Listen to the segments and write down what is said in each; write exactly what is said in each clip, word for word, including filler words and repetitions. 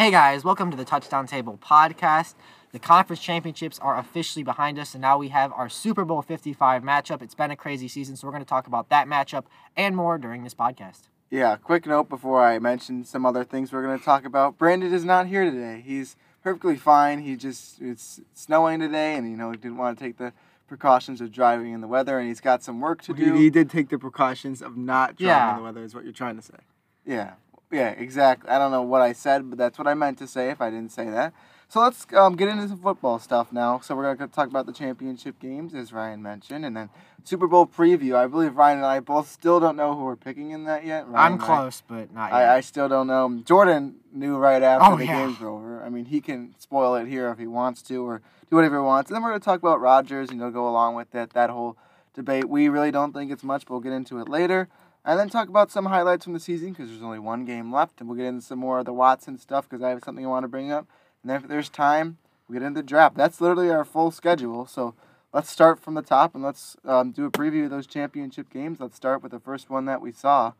Hey guys, welcome to the Touchdown Table podcast. The conference championships are officially behind us, and now we have our Super Bowl fifty-five matchup. It's been a crazy season, so we're going to talk about that matchup and more during this podcast. Yeah, quick note before I mention some other things we're going to talk about. Brandon is not here today. He's perfectly fine. He just, it's snowing today, and you know, he didn't want to take the precautions of driving in the weather, and he's got some work to well, do. He, he did take the precautions of not driving yeah. in the weather is what you're trying to say. Yeah. Yeah, exactly. I don't know what I said, but that's what I meant to say if I didn't say that. So let's um, get into some football stuff now. So we're going to talk about the championship games, as Ryan mentioned, and then Super Bowl preview. I believe Ryan and I both still don't know who we're picking in that yet. Ryan I'm close, I, but not yet. I, I still don't know. Jordan knew right after oh, the yeah. game's over. I mean, he can spoil it here if he wants to or do whatever he wants. And then we're going to talk about Rodgers, and he'll go along with that, that whole debate. We really don't think it's much, but we'll get into it later. And then talk about some highlights from the season because there's only one game left. And we'll get into some more of the Watson stuff because I have something I want to bring up. And if there's time, we'll get into the draft. That's literally our full schedule. So let's start from the top and let's um, do a preview of those championship games. Let's start with the first one that we saw.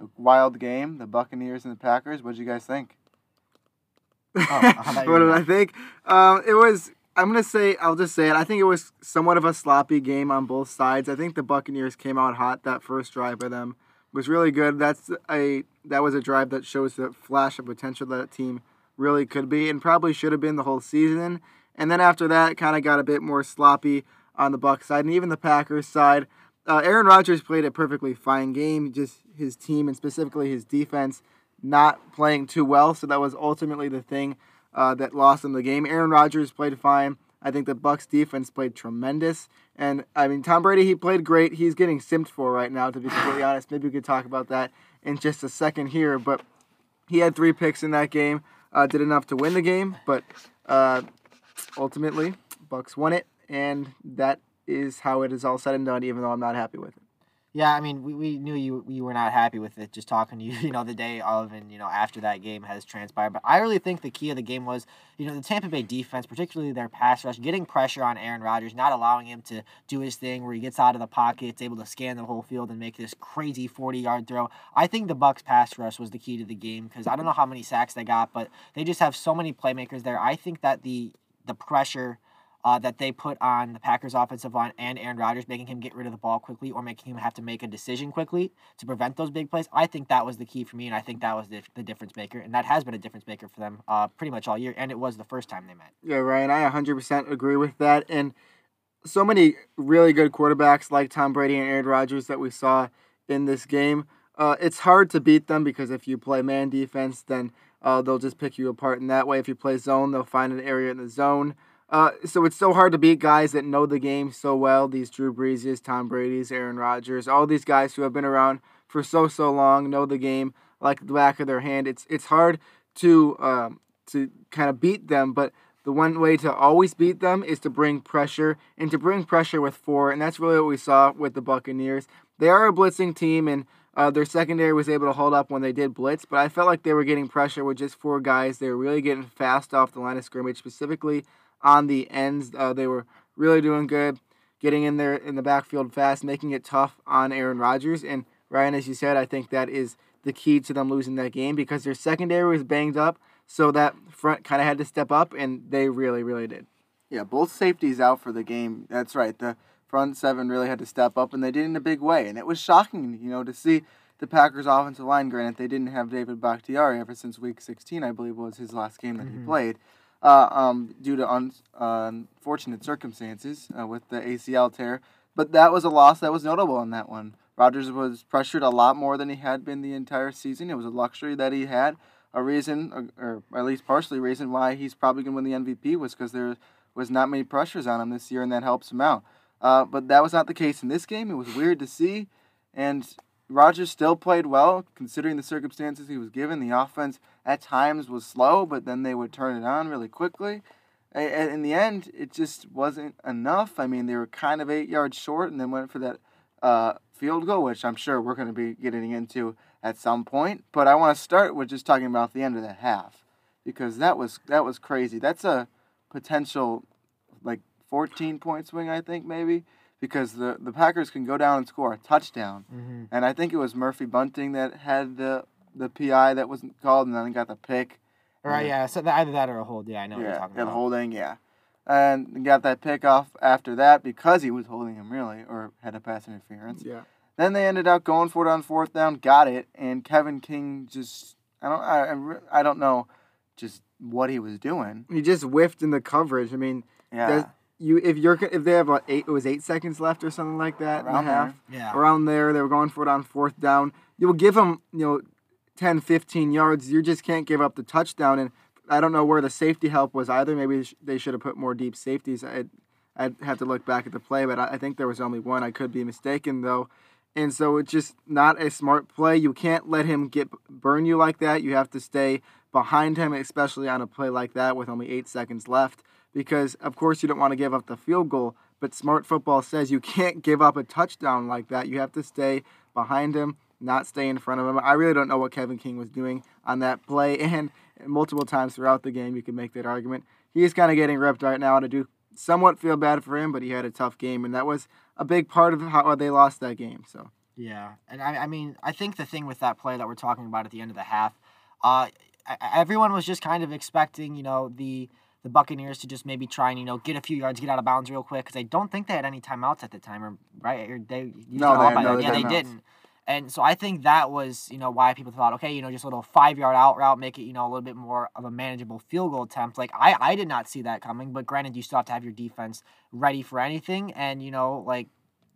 The wild game, the Buccaneers and the Packers. What did you guys think? Oh, what did I think? Um, it was... I'm going to say, I'll just say it, I think it was somewhat of a sloppy game on both sides. I think the Buccaneers came out hot. That first drive by them was really good. That's a That was a drive that shows the flash of potential that a team really could be and probably should have been the whole season. And then after that, it kind of got a bit more sloppy on the Bucs side and even the Packers side. Uh, Aaron Rodgers played a perfectly fine game, just his team and specifically his defense not playing too well. So that was ultimately the thing Uh, that lost them the game. Aaron Rodgers played fine. I think the Bucs defense played tremendous. And, I mean, Tom Brady, he played great. He's getting simped for right now, to be completely honest. Maybe we could talk about that in just a second here. But he had three picks in that game. Uh, did enough to win the game. But uh, ultimately, Bucs won it. And that is how it is all said and done, even though I'm not happy with it. Yeah, I mean, we, we knew you you were not happy with it, just talking to you, you know, the day of and, you know, after that game has transpired. But I really think the key of the game was, you know, the Tampa Bay defense, particularly their pass rush, getting pressure on Aaron Rodgers, not allowing him to do his thing where he gets out of the pocket, it's able to scan the whole field and make this crazy forty-yard throw. I think the Bucs pass rush was the key to the game because I don't know how many sacks they got, but they just have so many playmakers there. I think that the the pressure... Uh, that they put on the Packers offensive line and Aaron Rodgers, making him get rid of the ball quickly or making him have to make a decision quickly to prevent those big plays. I think that was the key for me, and I think that was the, the difference maker, and that has been a difference maker for them uh, pretty much all year, and it was the first time they met. Yeah, Ryan, I one hundred percent agree with that, and so many really good quarterbacks like Tom Brady and Aaron Rodgers that we saw in this game. Uh, it's hard to beat them because if you play man defense, then uh, they'll just pick you apart in that way. If you play zone, they'll find an area in the zone. Uh, so it's so hard to beat guys that know the game so well. These Drew Breeses, Tom Brady's, Aaron Rodgers, all these guys who have been around for so, so long, know the game like the back of their hand. It's it's hard to um, to kind of beat them, but the one way to always beat them is to bring pressure, and to bring pressure with four, and that's really what we saw with the Buccaneers. They are a blitzing team, and uh, their secondary was able to hold up when they did blitz, but I felt like they were getting pressure with just four guys. They were really getting fast off the line of scrimmage, specifically on the ends. Uh, they were really doing good, getting in there in the backfield fast, making it tough on Aaron Rodgers. And Ryan, as you said, I think that is the key to them losing that game because their secondary was banged up, so that front kind of had to step up, and they really, really did. Yeah, both safeties out for the game. That's right. The front seven really had to step up, and they did in a big way. And it was shocking, you know, to see the Packers' offensive line. Granted, they didn't have David Bakhtiari ever since Week sixteen, I believe, was his last game that mm-hmm. he played. Uh, um, due to un- uh, unfortunate circumstances uh, with the A C L tear. But that was a loss that was notable in that one. Rodgers was pressured a lot more than he had been the entire season. It was a luxury that he had. A reason, or, or at least partially reason, why he's probably going to win the M V P was because there was not many pressures on him this year, and that helps him out. Uh, but that was not the case in this game. It was weird to see. And Rodgers still played well, considering the circumstances he was given. The offense at times was slow, but then they would turn it on really quickly. And in the end, it just wasn't enough. I mean, they were kind of eight yards short and then went for that uh, field goal, which I'm sure we're going to be getting into at some point. But I want to start with just talking about the end of the half because that was that was crazy. That's a potential, like, fourteen-point swing, I think, maybe. Because the, the Packers can go down and score a touchdown. Mm-hmm. And I think it was Murphy Bunting that had the the P I that wasn't called and then got the pick. Or yeah, yeah so either that or a hold. Yeah, I know yeah, what you're talking about. Yeah, the holding, yeah. And got that pick off after that because he was holding him, really, or had a pass interference. Yeah. Then they ended up going for it on fourth down, got it, and Kevin King just, I don't I, I don't know just what he was doing. He just whiffed in the coverage. I mean, yeah. You if you're if they have like eight it was eight seconds left or something like that, around and a half, there. Yeah. Around there, they were going for it on fourth down. You'll give them, you know, ten, fifteen yards. You just can't give up the touchdown, and I don't know where the safety help was either. Maybe they should have put more deep safeties. I'd, I'd have to look back at the play, but I think there was only one. I could be mistaken, though. And so it's just not a smart play. You can't let him get burn you like that. You have to stay behind him, especially on a play like that with only eight seconds left, because, of course, you don't want to give up the field goal, but smart football says you can't give up a touchdown like that. You have to stay behind him, not stay in front of him. I really don't know what Kevin King was doing on that play, and multiple times throughout the game you can make that argument. He's kind of getting ripped right now, and I do somewhat feel bad for him, but he had a tough game, and that was a big part of how they lost that game. So yeah, and I, I mean, I think the thing with that play that we're talking about at the end of the half, uh, everyone was just kind of expecting, you know, the the Buccaneers to just maybe try and, you know, get a few yards, get out of bounds real quick, because I don't think they had any timeouts at the time, or right? Or they, no, they, had no yeah, they didn't. And so I think that was, you know, why people thought, okay, you know, just a little five-yard out route, make it, you know, a little bit more of a manageable field goal attempt. Like, I, I did not see that coming, but granted, you still have to have your defense ready for anything. And, you know, like,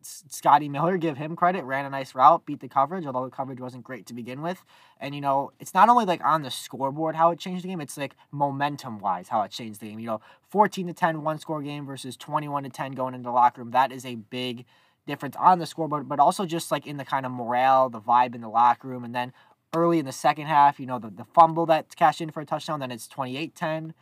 Scotty Miller, give him credit, ran a nice route, beat the coverage, although the coverage wasn't great to begin with. And, you know, it's not only, like, on the scoreboard how it changed the game, it's, like, momentum-wise how it changed the game. You know, fourteen to ten one-score game versus twenty-one to ten going into the locker room, that is a big difference on the scoreboard, but also just like in the kind of morale, the vibe in the locker room. And then early in the second half, you know, the, the fumble that's cashed in for a touchdown, then it's twenty-eight ten.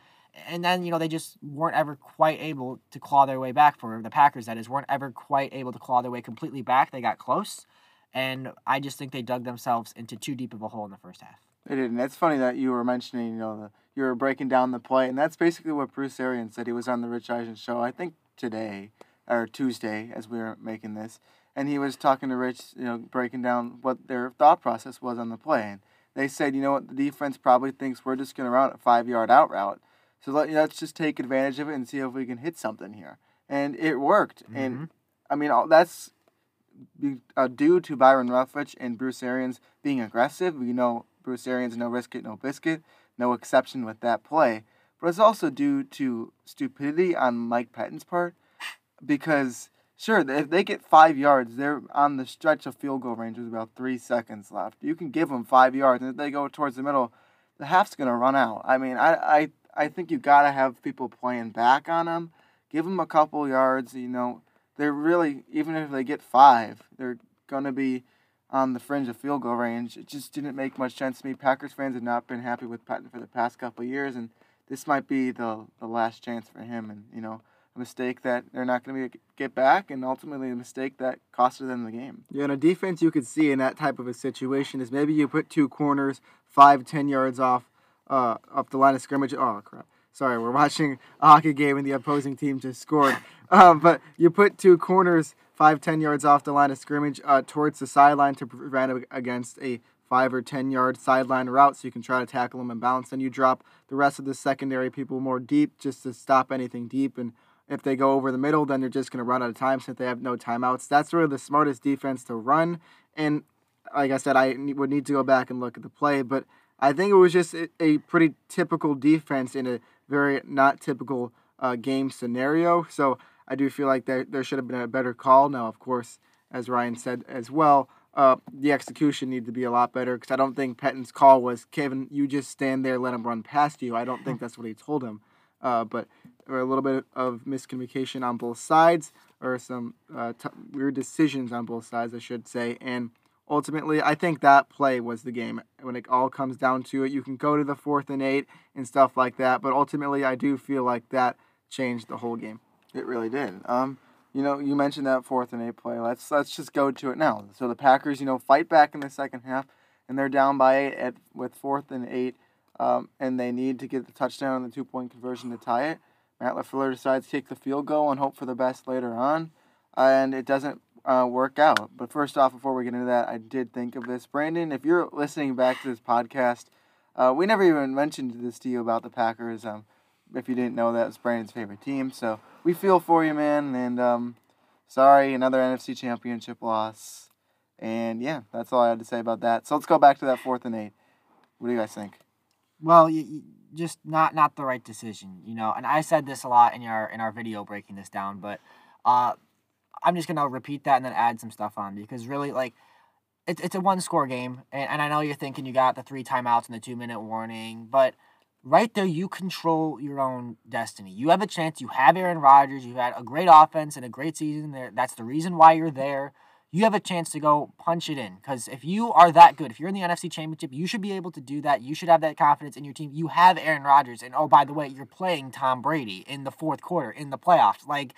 And then, you know, they just weren't ever quite able to claw their way back for the Packers, that is, weren't ever quite able to claw their way completely back. They got close. And I just think they dug themselves into too deep of a hole in the first half. They didn't. That's funny that you were mentioning, you know, the, you were breaking down the play. And that's basically what Bruce Arians said. He was on the Rich Eisen show, I think today, or Tuesday, as we were making this, and he was talking to Rich, you know, breaking down what their thought process was on the play. And they said, you know what, the defense probably thinks we're just going to run a five-yard out route, so let, let's just take advantage of it and see if we can hit something here. And it worked. Mm-hmm. And, I mean, that's due to Byron Leftwich and Bruce Arians being aggressive. We know Bruce Arians, no risk it, no biscuit, no exception with that play. But it's also due to stupidity on Mike Pettin's part. Because, sure, if they get five yards, they're on the stretch of field goal range with about three seconds left. You can give them five yards, and if they go towards the middle, the half's going to run out. I mean, I, I, I think you got to have people playing back on them. Give them a couple yards, you know. They're really, even if they get five, they're going to be on the fringe of field goal range. It just didn't make much sense to me. Packers fans have not been happy with Patton for the past couple of years, and this might be the, the last chance for him, and, you know, mistake that they're not going to get back, and ultimately a mistake that costed them the game. Yeah, and a defense you could see in that type of a situation is maybe you put two corners five, ten yards off uh, off the line of scrimmage. Oh, crap. Sorry, we're watching a hockey game and the opposing team just scored. Uh, but you put two corners five, ten yards off the line of scrimmage uh, towards the sideline to prevent against a five or ten yard sideline route, so you can try to tackle them and bounce. Then you drop the rest of the secondary people more deep just to stop anything deep, and if they go over the middle, then they're just going to run out of time since they have no timeouts. That's really the smartest defense to run. And like I said, I would need to go back and look at the play, but I think it was just a pretty typical defense in a very not typical uh, game scenario. So I do feel like there, there should have been a better call. Now, of course, as Ryan said as well, uh, the execution needed to be a lot better, because I don't think Pettin's call was, Kevin, you just stand there, let him run past you. I don't think that's what he told him. Uh, but or a little bit of miscommunication on both sides, or some uh, t- weird decisions on both sides, I should say. And ultimately, I think that play was the game. When it all comes down to it, you can go to the fourth and eight and stuff like that, but ultimately, I do feel like that changed the whole game. It really did. Um, you know, you mentioned that fourth and eight play. Let's let's just go to it now. So the Packers, you know, fight back in the second half, and they're down by eight at with fourth and eight. Um, and they need to get the touchdown and the two-point conversion to tie it. Matt LaFleur decides to kick the field goal and hope for the best later on, and it doesn't uh, work out. But first off, before we get into that, I did think of this. Brandon, if you're listening back to this podcast, Uh, we never even mentioned this to you about the Packers. Um, if you didn't know, that was Brandon's favorite team. So we feel for you, man. And um, sorry, another N F C Championship loss. And yeah, that's all I had to say about that. So let's go back to that fourth and eight. What do you guys think? Well, you, you just not not the right decision, you know. And I said this a lot in our in our video breaking this down, but uh, I'm just gonna repeat that and then add some stuff on, because really, like, it's it's a one score game, and, and I know you're thinking you got the three timeouts and the two minute warning, but right there you control your own destiny. You have a chance. You have Aaron Rodgers. You've had a great offense and a great season. There, that's the reason why you're there. You have a chance to go punch it in, because if you are that good, if you're in the N F C Championship, you should be able to do that. You should have that confidence in your team. You have Aaron Rodgers, and oh, by the way, you're playing Tom Brady in the fourth quarter in the playoffs. Like,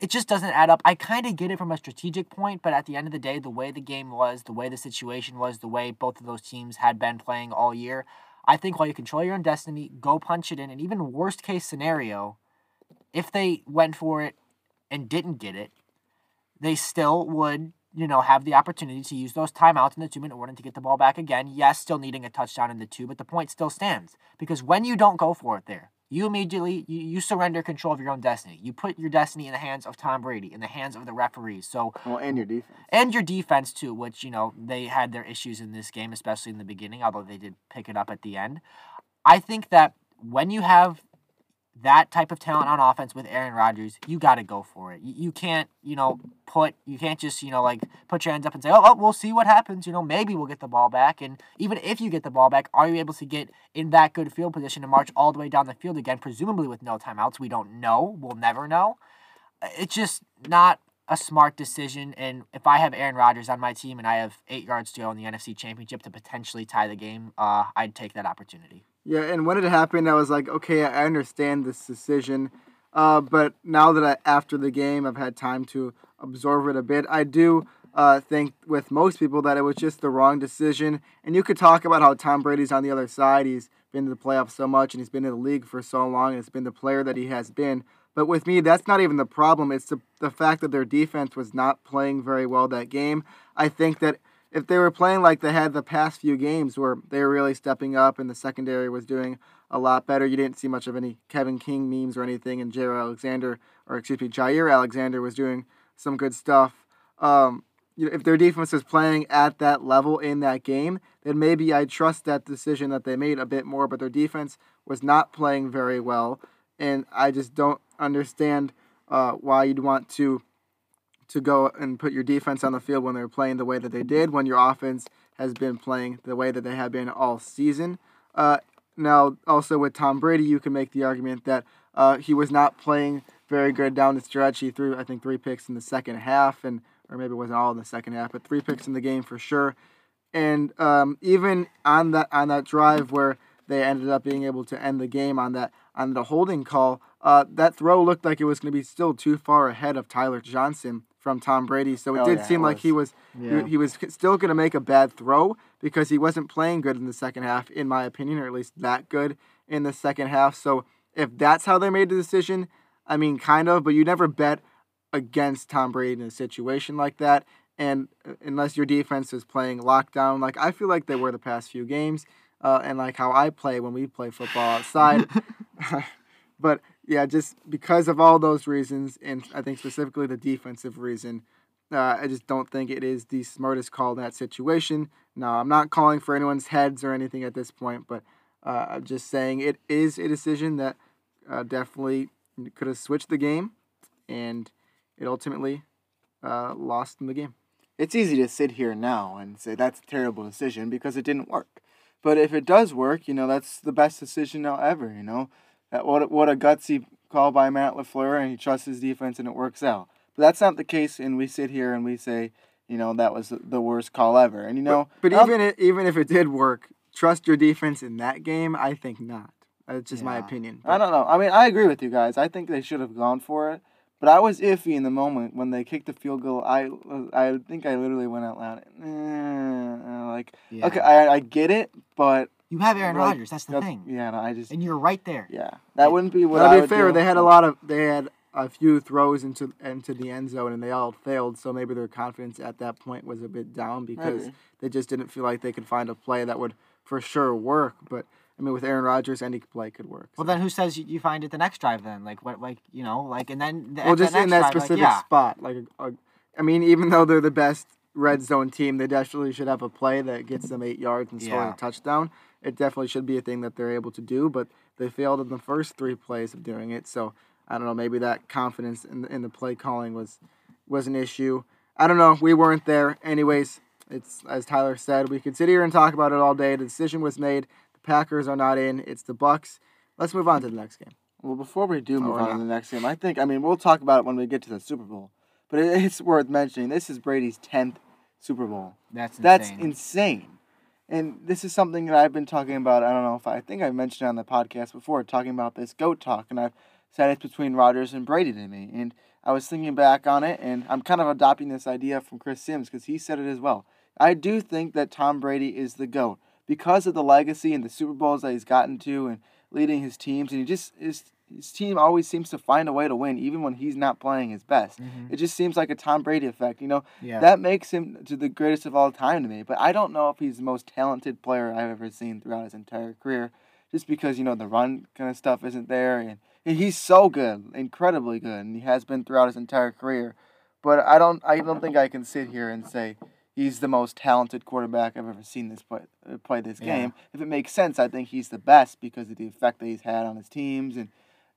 it just doesn't add up. I kind of get it from a strategic point, but at the end of the day, the way the game was, the way the situation was, the way both of those teams had been playing all year, I think while you control your own destiny, go punch it in. And even worst-case scenario, if they went for it and didn't get it, they still would, you know, have the opportunity to use those timeouts in the two-minute warning to get the ball back again. Yes, still needing a touchdown in the two, but the point still stands. Because when you don't go for it there, you immediately, you, you surrender control of your own destiny. You put your destiny in the hands of Tom Brady, in the hands of the referees. So, well, and your defense. And your defense, too, which, you know, they had their issues in this game, especially in the beginning, although they did pick it up at the end. I think that when you have that type of talent on offense with Aaron Rodgers, you got to go for it. You, you can't, you know, put, you can't just, you know, like, put your hands up and say, oh, oh, we'll see what happens. You know, maybe we'll get the ball back. And even if you get the ball back, are you able to get in that good field position to march all the way down the field again, presumably with no timeouts? We don't know. We'll never know. It's just not a smart decision. And if I have Aaron Rodgers on my team and I have eight yards to go in the N F C Championship to potentially tie the game, uh, I'd take that opportunity. Yeah, and when it happened, I was like, okay, I understand this decision, uh, but now that I, after the game, I've had time to absorb it a bit, I do uh, think with most people that it was just the wrong decision. And you could talk about how Tom Brady's on the other side. He's been to the playoffs so much, and he's been in the league for so long, and it's been the player that he has been. But with me, that's not even the problem. It's the, the fact that their defense was not playing very well that game. I think that if they were playing like they had the past few games where they were really stepping up and the secondary was doing a lot better, you didn't see much of any Kevin King memes or anything, and Jaire Alexander, or excuse me, Jaire Alexander was doing some good stuff. Um, you know, if their defense is playing at that level in that game, then maybe I trust that decision that they made a bit more, but their defense was not playing very well, and I just don't understand uh, why you'd want to to go and put your defense on the field when they're playing the way that they did, when your offense has been playing the way that they have been all season. Uh, now, also with Tom Brady, you can make the argument that uh, he was not playing very good down the stretch. He threw, I think, three picks in the second half, and or maybe it wasn't all in the second half, but three picks in the game for sure. And um, even on that on that drive where they ended up being able to end the game on that on the holding call, uh, that throw looked like it was going to be still too far ahead of Tyler Johnson from Tom Brady, so it oh, did yeah, seem it like he was yeah. he, he was still going to make a bad throw because he wasn't playing good in the second half, in my opinion, or at least that good in the second half. So if that's how they made the decision, I mean, kind of, but you never bet against Tom Brady in a situation like that, and unless your defense is playing lockdown, like I feel like they were the past few games, uh, and like how I play when we play football outside. But yeah, just because of all those reasons, and I think specifically the defensive reason, uh, I just don't think it is the smartest call in that situation. Now, I'm not calling for anyone's heads or anything at this point, but uh, I'm just saying it is a decision that uh, definitely could have switched the game, and it ultimately uh, lost in the game. It's easy to sit here now and say that's a terrible decision because it didn't work. But if it does work, you know, that's the best decision ever, you know. What what a gutsy call by Matt LaFleur, and he trusts his defense, and it works out. But that's not the case, and we sit here and we say, you know, that was the worst call ever. And, you know, but, but even if, even if it did work, trust your defense in that game? I think not. That's just yeah. my opinion. But I don't know. I mean, I agree with you guys. I think they should have gone for it. But I was iffy in the moment when they kicked the field goal. I I think I literally went out loud. Eh, like, yeah. okay, I I get it, but you have Aaron like, Rodgers. That's the that's, thing. Yeah, no, I just and you're right there. Yeah, that yeah. wouldn't be what. But I be fair, they had a lot of they had a few throws into into the end zone, and they all failed. So maybe their confidence at that point was a bit down because maybe they just didn't feel like they could find a play that would for sure work, but I mean, with Aaron Rodgers, any play could work. So. Well, then who says you, you find it the next drive then? Like, what, like, you know, like, and then... The, well, just the next in that drive, specific like, yeah. spot. Like, a, a, I mean, even though they're the best red zone team, they definitely should have a play that gets them eight yards and scoring yeah. a touchdown. It definitely should be a thing that they're able to do, but they failed in the first three plays of doing it. So, I don't know, maybe that confidence in the, in the play calling was was an issue. I don't know. We weren't there. Anyways, it's as Tyler said, we could sit here and talk about it all day. The decision was made. Packers are not in. It's the Bucs. Let's move on to the next game. Well, before we do move oh, on yeah. to the next game, I think, I mean, we'll talk about it when we get to the Super Bowl. But it's worth mentioning, this is Brady's tenth Super Bowl. That's insane. That's insane. And this is something that I've been talking about, I don't know if I, I think I mentioned it on the podcast before, talking about this GOAT talk. And I've said it's between Rodgers and Brady to me. And I was thinking back on it, and I'm kind of adopting this idea from Chris Sims because he said it as well. I do think that Tom Brady is the GOAT. Because of the legacy and the Super Bowls that he's gotten to and leading his teams. And he just his, his team always seems to find a way to win, even when he's not playing his best. Mm-hmm. It just seems like a Tom Brady effect, you know? Yeah. That makes him to the greatest of all time to me. But I don't know if he's the most talented player I've ever seen throughout his entire career. Just because, you know, the run kind of stuff isn't there. And he's so good, incredibly good, and he has been throughout his entire career. But I don't, I don't think I can sit here and say... he's the most talented quarterback I've ever seen this play, play this game. Yeah. If it makes sense, I think he's the best because of the effect that he's had on his teams and,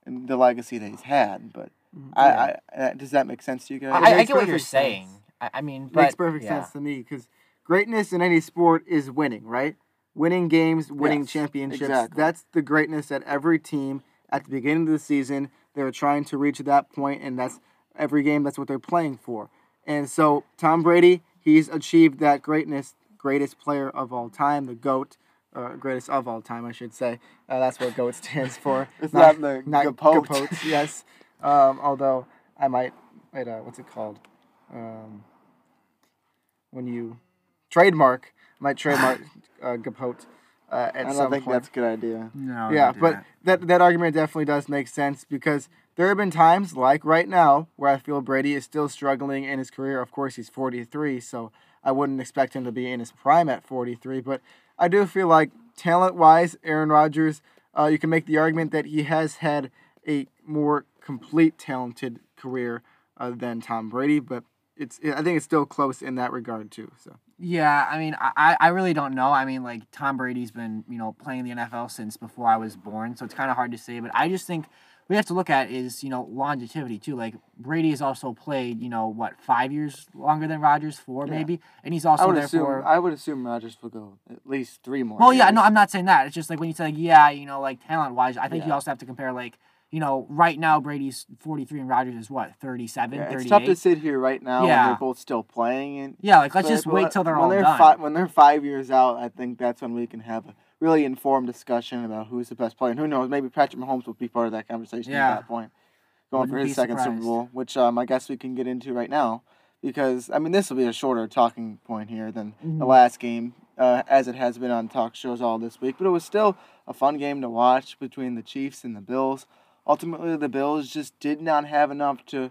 and the legacy that he's had. But yeah. I, I, does that make sense to you guys? I, I get what you're sense. saying. I, I mean, but, it makes perfect yeah. sense to me because greatness in any sport is winning, right? Winning games, winning yes, championships. Exactly. That's the greatness at every team at the beginning of the season. They're trying to reach that point, and that's every game. That's what they're playing for. And so Tom Brady. He's achieved that greatness, greatest player of all time, the GOAT, uh, greatest of all time, I should say. Uh, that's what GOAT stands for. It's not, not the not Gapote. Gapote, yes. Um, although I might, wait, uh, what's it called? Um, when you trademark, I might trademark uh, Gapote uh, at some point. I don't think point. that's a good idea. No. Yeah, but that. that that argument definitely does make sense because. There have been times, like right now, where I feel Brady is still struggling in his career. Of course, he's forty-three, so I wouldn't expect him to be in his prime at forty-three. But I do feel like talent-wise, Aaron Rodgers, uh, you can make the argument that he has had a more complete talented career uh, than Tom Brady. But it's I think it's still close in that regard, too. So yeah, I mean, I, I really don't know. I mean, like, Tom Brady's been, you know, playing the N F L since before I was born, so it's kind of hard to say. But I just think... we have to look at is, you know, longevity, too. Like, Brady has also played, you know, what, five years longer than Rodgers? Four, yeah. maybe? And he's also, I would therefore... assume, I would assume Rodgers will go at least three more. Well, years. yeah, no, I'm not saying that. It's just, like, when you say, like, yeah, you know, like, talent-wise, I think yeah. you also have to compare, like, you know, right now Brady's forty-three and Rodgers is, what, thirty-seven, yeah, thirty-eight? It's tough to sit here right now yeah. when they're both still playing. And yeah, like, let's just wait let, till they're all they're done. Fi- when they're five years out, I think that's when we can have a... really informed discussion about who's the best player. And who knows, maybe Patrick Mahomes will be part of that conversation yeah. at that point. Going Wouldn't for his second surprised. Super Bowl, which um, I guess we can get into right now. Because, I mean, this will be a shorter talking point here than mm-hmm. the last game, uh, as it has been on talk shows all this week. But it was still a fun game to watch between the Chiefs and the Bills. Ultimately, the Bills just did not have enough to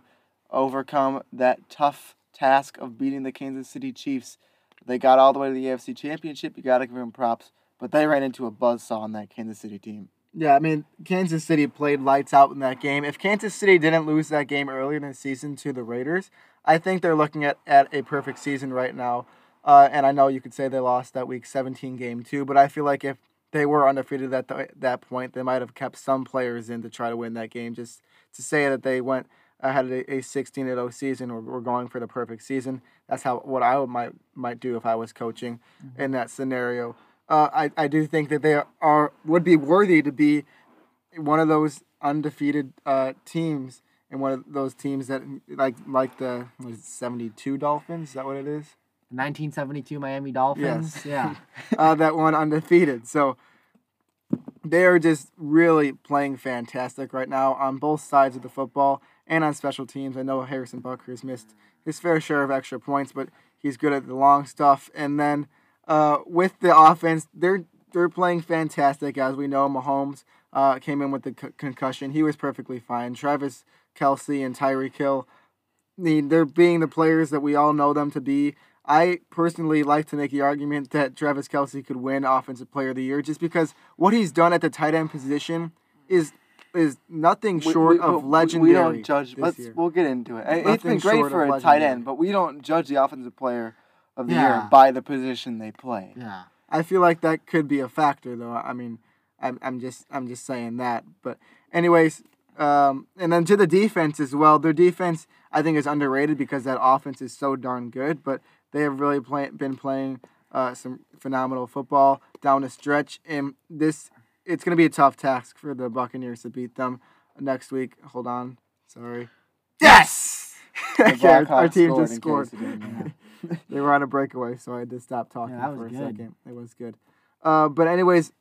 overcome that tough task of beating the Kansas City Chiefs. They got all the way to the A F C Championship. You got to give them props. But they ran into a buzzsaw on that Kansas City team. Yeah, I mean, Kansas City played lights out in that game. If Kansas City didn't lose that game earlier in the season to the Raiders, I think they're looking at, at a perfect season right now. Uh, and I know you could say they lost that Week seventeen game too, but I feel like if they were undefeated at th- that point, they might have kept some players in to try to win that game. Just to say that they went ahead of a sixteen and oh season or were going for the perfect season, that's how what I would, might, might do if I was coaching mm-hmm. in that scenario. Uh, I, I do think that they are, are would be worthy to be one of those undefeated uh, teams and one of those teams that like like the what is it, seventy-two Dolphins. Is that what it is? nineteen seventy-two Miami Dolphins. Yes. Yeah. uh, that one undefeated. So they are just really playing fantastic right now on both sides of the football and on special teams. I know Harrison Butker has missed his fair share of extra points, but he's good at the long stuff. And then. Uh, with the offense, they're they're playing fantastic. As we know, Mahomes uh, came in with the c- concussion. He was perfectly fine. Travis Kelce and Tyreek Hill, they're being the players that we all know them to be I personally like to make the argument that Travis Kelce could win Offensive Player of the Year just because what he's done at the tight end position is is nothing short we, we, of legendary. We don't judge. Let's year. We'll get into it. Nothing it's been great for a tight end, but we don't judge the Offensive Player of the yeah. Year by the position they play. Yeah, I feel like that could be a factor, though. I mean, I'm I'm just I'm just saying that. But anyways, um, and then to the defense as well. Their defense, I think, is underrated because that offense is so darn good, but they have really play, been playing uh, some phenomenal football down the stretch, and this it's going to be a tough task for the Buccaneers to beat them next week. Hold on. Sorry. Yes! yeah, our team scored just scored. Again, yeah. They were on a breakaway, so I had to stop talking yeah, for a good. second. It was good. Uh, but anyways,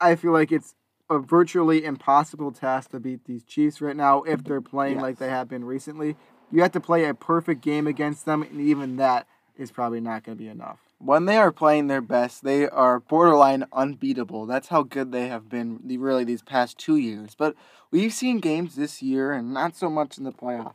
I feel like it's a virtually impossible task to beat these Chiefs right now if they're playing yes. like they have been recently. You have to play a perfect game against them, and even that is probably not going to be enough. When they are playing their best, they are borderline unbeatable. That's how good they have been, really, these past two years. But we've seen games this year, and not so much in the playoffs,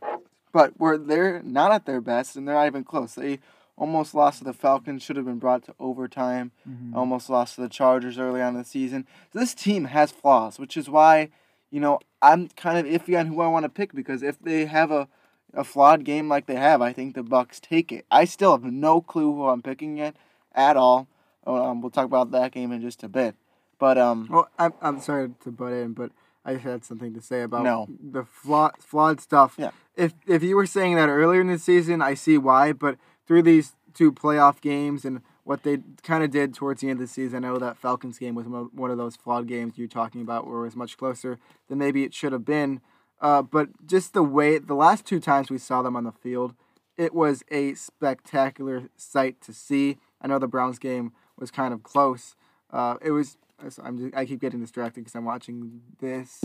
but where they're not at their best, and they're not even close. They almost lost to the Falcons, should have been brought to overtime, mm-hmm. almost lost to the Chargers early on in the season. So this team has flaws, which is why, you know, I'm kind of iffy on who I want to pick, because if they have a A flawed game like they have, I think the Bucs take it. I still have no clue who I'm picking yet at all. Um, we'll talk about that game in just a bit. But um, well, I'm I'm sorry to butt in, but I had something to say about no. the flaw, flawed stuff. Yeah. If if you were saying that earlier in the season, I see why. But through these two playoff games and what they kind of did towards the end of the season, I know that Falcons game was one of those flawed games you're talking about, where it was much closer than maybe it should have been. Uh, but just the way, the last two times we saw them on the field, it was a spectacular sight to see. I know the Browns game was kind of close. Uh, it was, I'm just, I keep getting distracted because I'm watching this.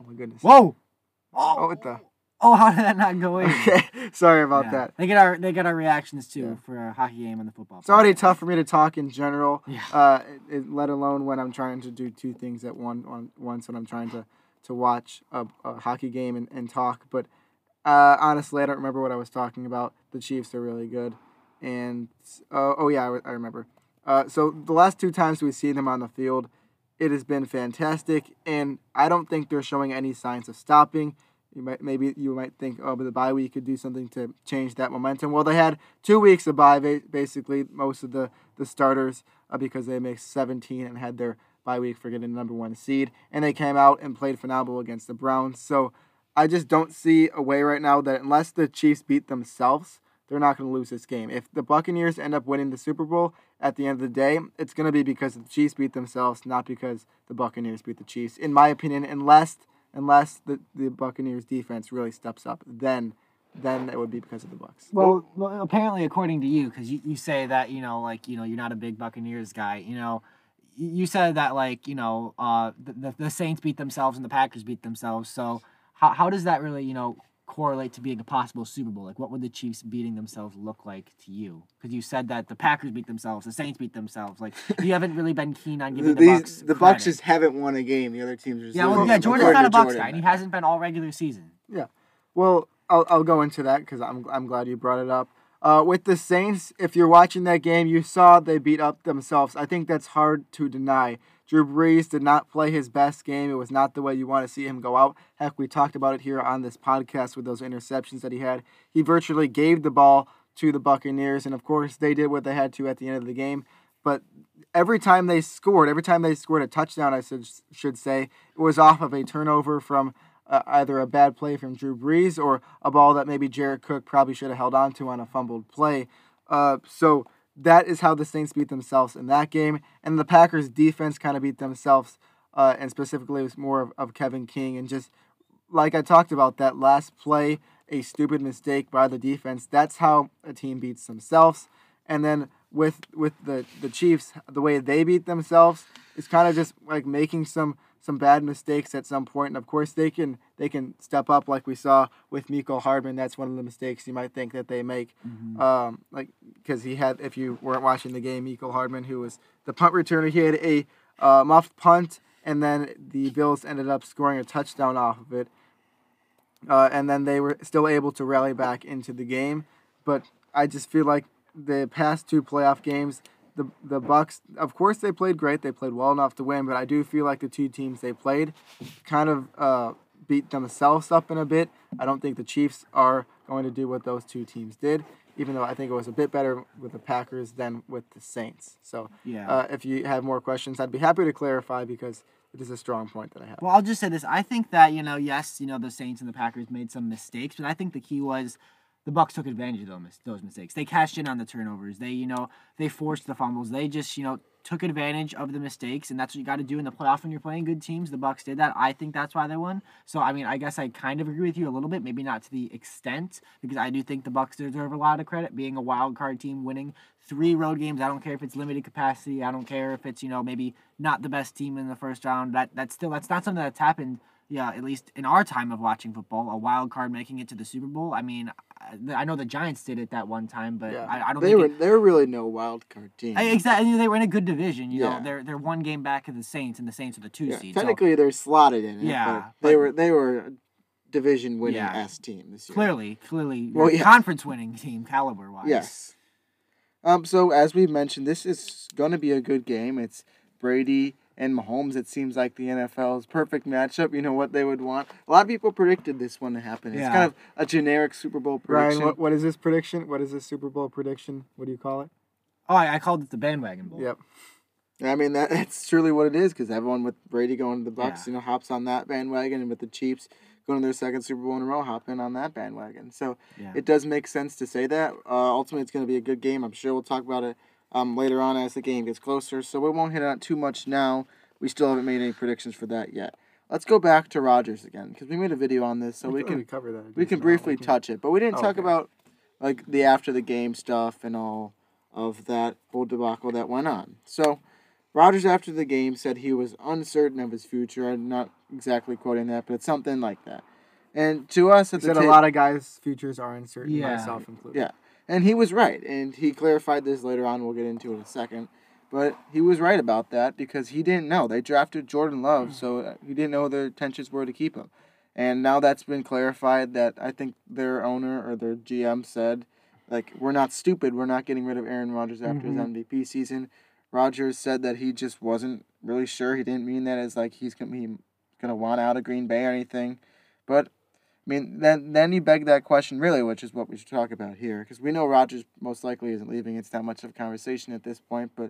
Oh my goodness. Whoa! Oh, oh what the? Oh, how did that not go in? Okay, sorry about yeah. that. They get our they get our reactions, too, yeah. for our hockey game and the football. It's already tough for me to talk in general, yeah. uh, it, it, let alone when I'm trying to do two things at one on, once when I'm trying to to watch a, a hockey game and, and talk. But uh, honestly, I don't remember what I was talking about. The Chiefs are really good. And, uh, oh, yeah, I, I remember. Uh, so the last two times we've seen them on the field, it has been fantastic. And I don't think they're showing any signs of stopping. You might, maybe you might think, oh, but the bye week could do something to change that momentum. Well, they had two weeks of bye, basically, most of the, the starters, uh, because they made seventeen and had their bye week for getting the number one seed, and they came out and played phenomenal against the Browns. So I just don't see a way right now that unless the Chiefs beat themselves, they're not going to lose this game. If the Buccaneers end up winning the Super Bowl at the end of the day, it's going to be because the Chiefs beat themselves, not because the Buccaneers beat the Chiefs, in my opinion, unless unless the, the Buccaneers defense really steps up. Then then it would be because of the Bucs. Well, well apparently, according to you, because you, you say that, you know, like, you know, you're not a big Buccaneers guy, you know, you said that, like, you know, uh, the the Saints beat themselves and the Packers beat themselves. So how how does that really, you know, correlate to being a possible Super Bowl? Like, what would the Chiefs beating themselves look like to you? Because you said that the Packers beat themselves, the Saints beat themselves. Like, you haven't really been keen on giving the These, Bucs The credit. Bucs just haven't won a game. The other teams are just yeah, well, yeah, Jordan's not a Bucs guy, and he hasn't been all regular season. Yeah. Well, I'll I'll go into that because I'm I'm glad you brought it up. Uh, with the Saints, if you're watching that game, you saw they beat up themselves. I think that's hard to deny. Drew Brees did not play his best game. It was not the way you want to see him go out. Heck, we talked about it here on this podcast with those interceptions that he had. He virtually gave the ball to the Buccaneers, and of course they did what they had to at the end of the game. But every time they scored, every time they scored a touchdown, I should say, it was off of a turnover from Uh, either a bad play from Drew Brees or a ball that maybe Jared Cook probably should have held on to on a fumbled play. Uh, so that is how the Saints beat themselves in that game. And the Packers' defense kind of beat themselves, uh, and specifically it was more of, of Kevin King. And just like I talked about, that last play, a stupid mistake by the defense. That's how a team beats themselves. And then with with the, the Chiefs, the way they beat themselves is kind of just like making some some bad mistakes at some point, and of course they can they can step up like we saw with Mecole Hardman. That's one of the mistakes you might think that they make, mm-hmm. um, like because he had, if you weren't watching the game, Mecole Hardman, who was the punt returner, he had a uh, muffed punt, and then the Bills ended up scoring a touchdown off of it, uh, and then they were still able to rally back into the game. But I just feel like the past two playoff games, the the Bucs, of course, they played great. They played well enough to win, but I do feel like the two teams they played kind of uh, beat themselves up in a bit. I don't think the Chiefs are going to do what those two teams did, even though I think it was a bit better with the Packers than with the Saints. So yeah. uh, if you have more questions, I'd be happy to clarify because it is a strong point that I have. Well, I'll just say this. I think that, you know, yes, you know, the Saints and the Packers made some mistakes, but I think the key was the Bucs took advantage of those mistakes. They cashed in on the turnovers. They, you know, they forced the fumbles. They just, you know, took advantage of the mistakes, and that's what you got to do in the playoff when you're playing good teams. The Bucs did that. I think that's why they won. So, I mean, I guess I kind of agree with you a little bit, maybe not to the extent, because I do think the Bucs deserve a lot of credit, being a wild card team, winning three road games. I don't care if it's limited capacity. I don't care if it's, you know, maybe not the best team in the first round. That that's still that's not something that's happened. Yeah, at least in our time of watching football, a wild card making it to the Super Bowl. I mean, I know the Giants did it that one time, but yeah. I, I don't. They think were it, they're really no wild card team. I, exactly, they were in a good division. You yeah. know, they're they're one game back of the Saints, and the Saints are the two yeah, seed. Technically, so they're slotted in. It, yeah, but they but, were they were division winning yeah. ass team this year. Clearly, clearly, well, yeah. conference winning team caliber wise. Yes. Um. So as we've mentioned, this is going to be a good game. It's Brady and Mahomes. It seems like the N F L's perfect matchup. You know what they would want. A lot of people predicted this one to happen. It's yeah. kind of a generic Super Bowl prediction. Ryan, what, what is this prediction? What is this Super Bowl prediction? What do you call it? Oh, I, I called it the bandwagon bowl. Yep. I mean, that that's truly what it is, because everyone with Brady going to the Bucs, yeah. you know, hops on that bandwagon, and with the Chiefs going to their second Super Bowl in a row, hopping on that bandwagon. So yeah. it does make sense to say that. Uh, ultimately, it's going to be a good game. I'm sure we'll talk about it Um, later on as the game gets closer, so we won't hit on it too much now. We still haven't made any predictions for that yet. Let's go back to Rodgers again, because we made a video on this, so we, we can cover that. We can briefly we can... touch it, but we didn't oh, talk okay. about like the after the game stuff and all of that whole debacle that went on. So Rodgers after the game said he was uncertain of his future. I'm not exactly quoting that, but it's something like that. And to us, at he the said ta- a lot of guys' futures are uncertain, yeah. myself included. Yeah. And he was right, and he clarified this later on. We'll get into it in a second. But he was right about that because he didn't know. They drafted Jordan Love, so he didn't know their intentions were to keep him. And now that's been clarified that I think their owner or their G M said, like, we're not stupid. We're not getting rid of Aaron Rodgers after mm-hmm. his M V P season. Rodgers said that he just wasn't really sure. He didn't mean that as, like, he's going to want out of Green Bay or anything. But I mean, then then you beg that question, really, which is what we should talk about here, because we know Rodgers most likely isn't leaving. It's not much of a conversation at this point, but I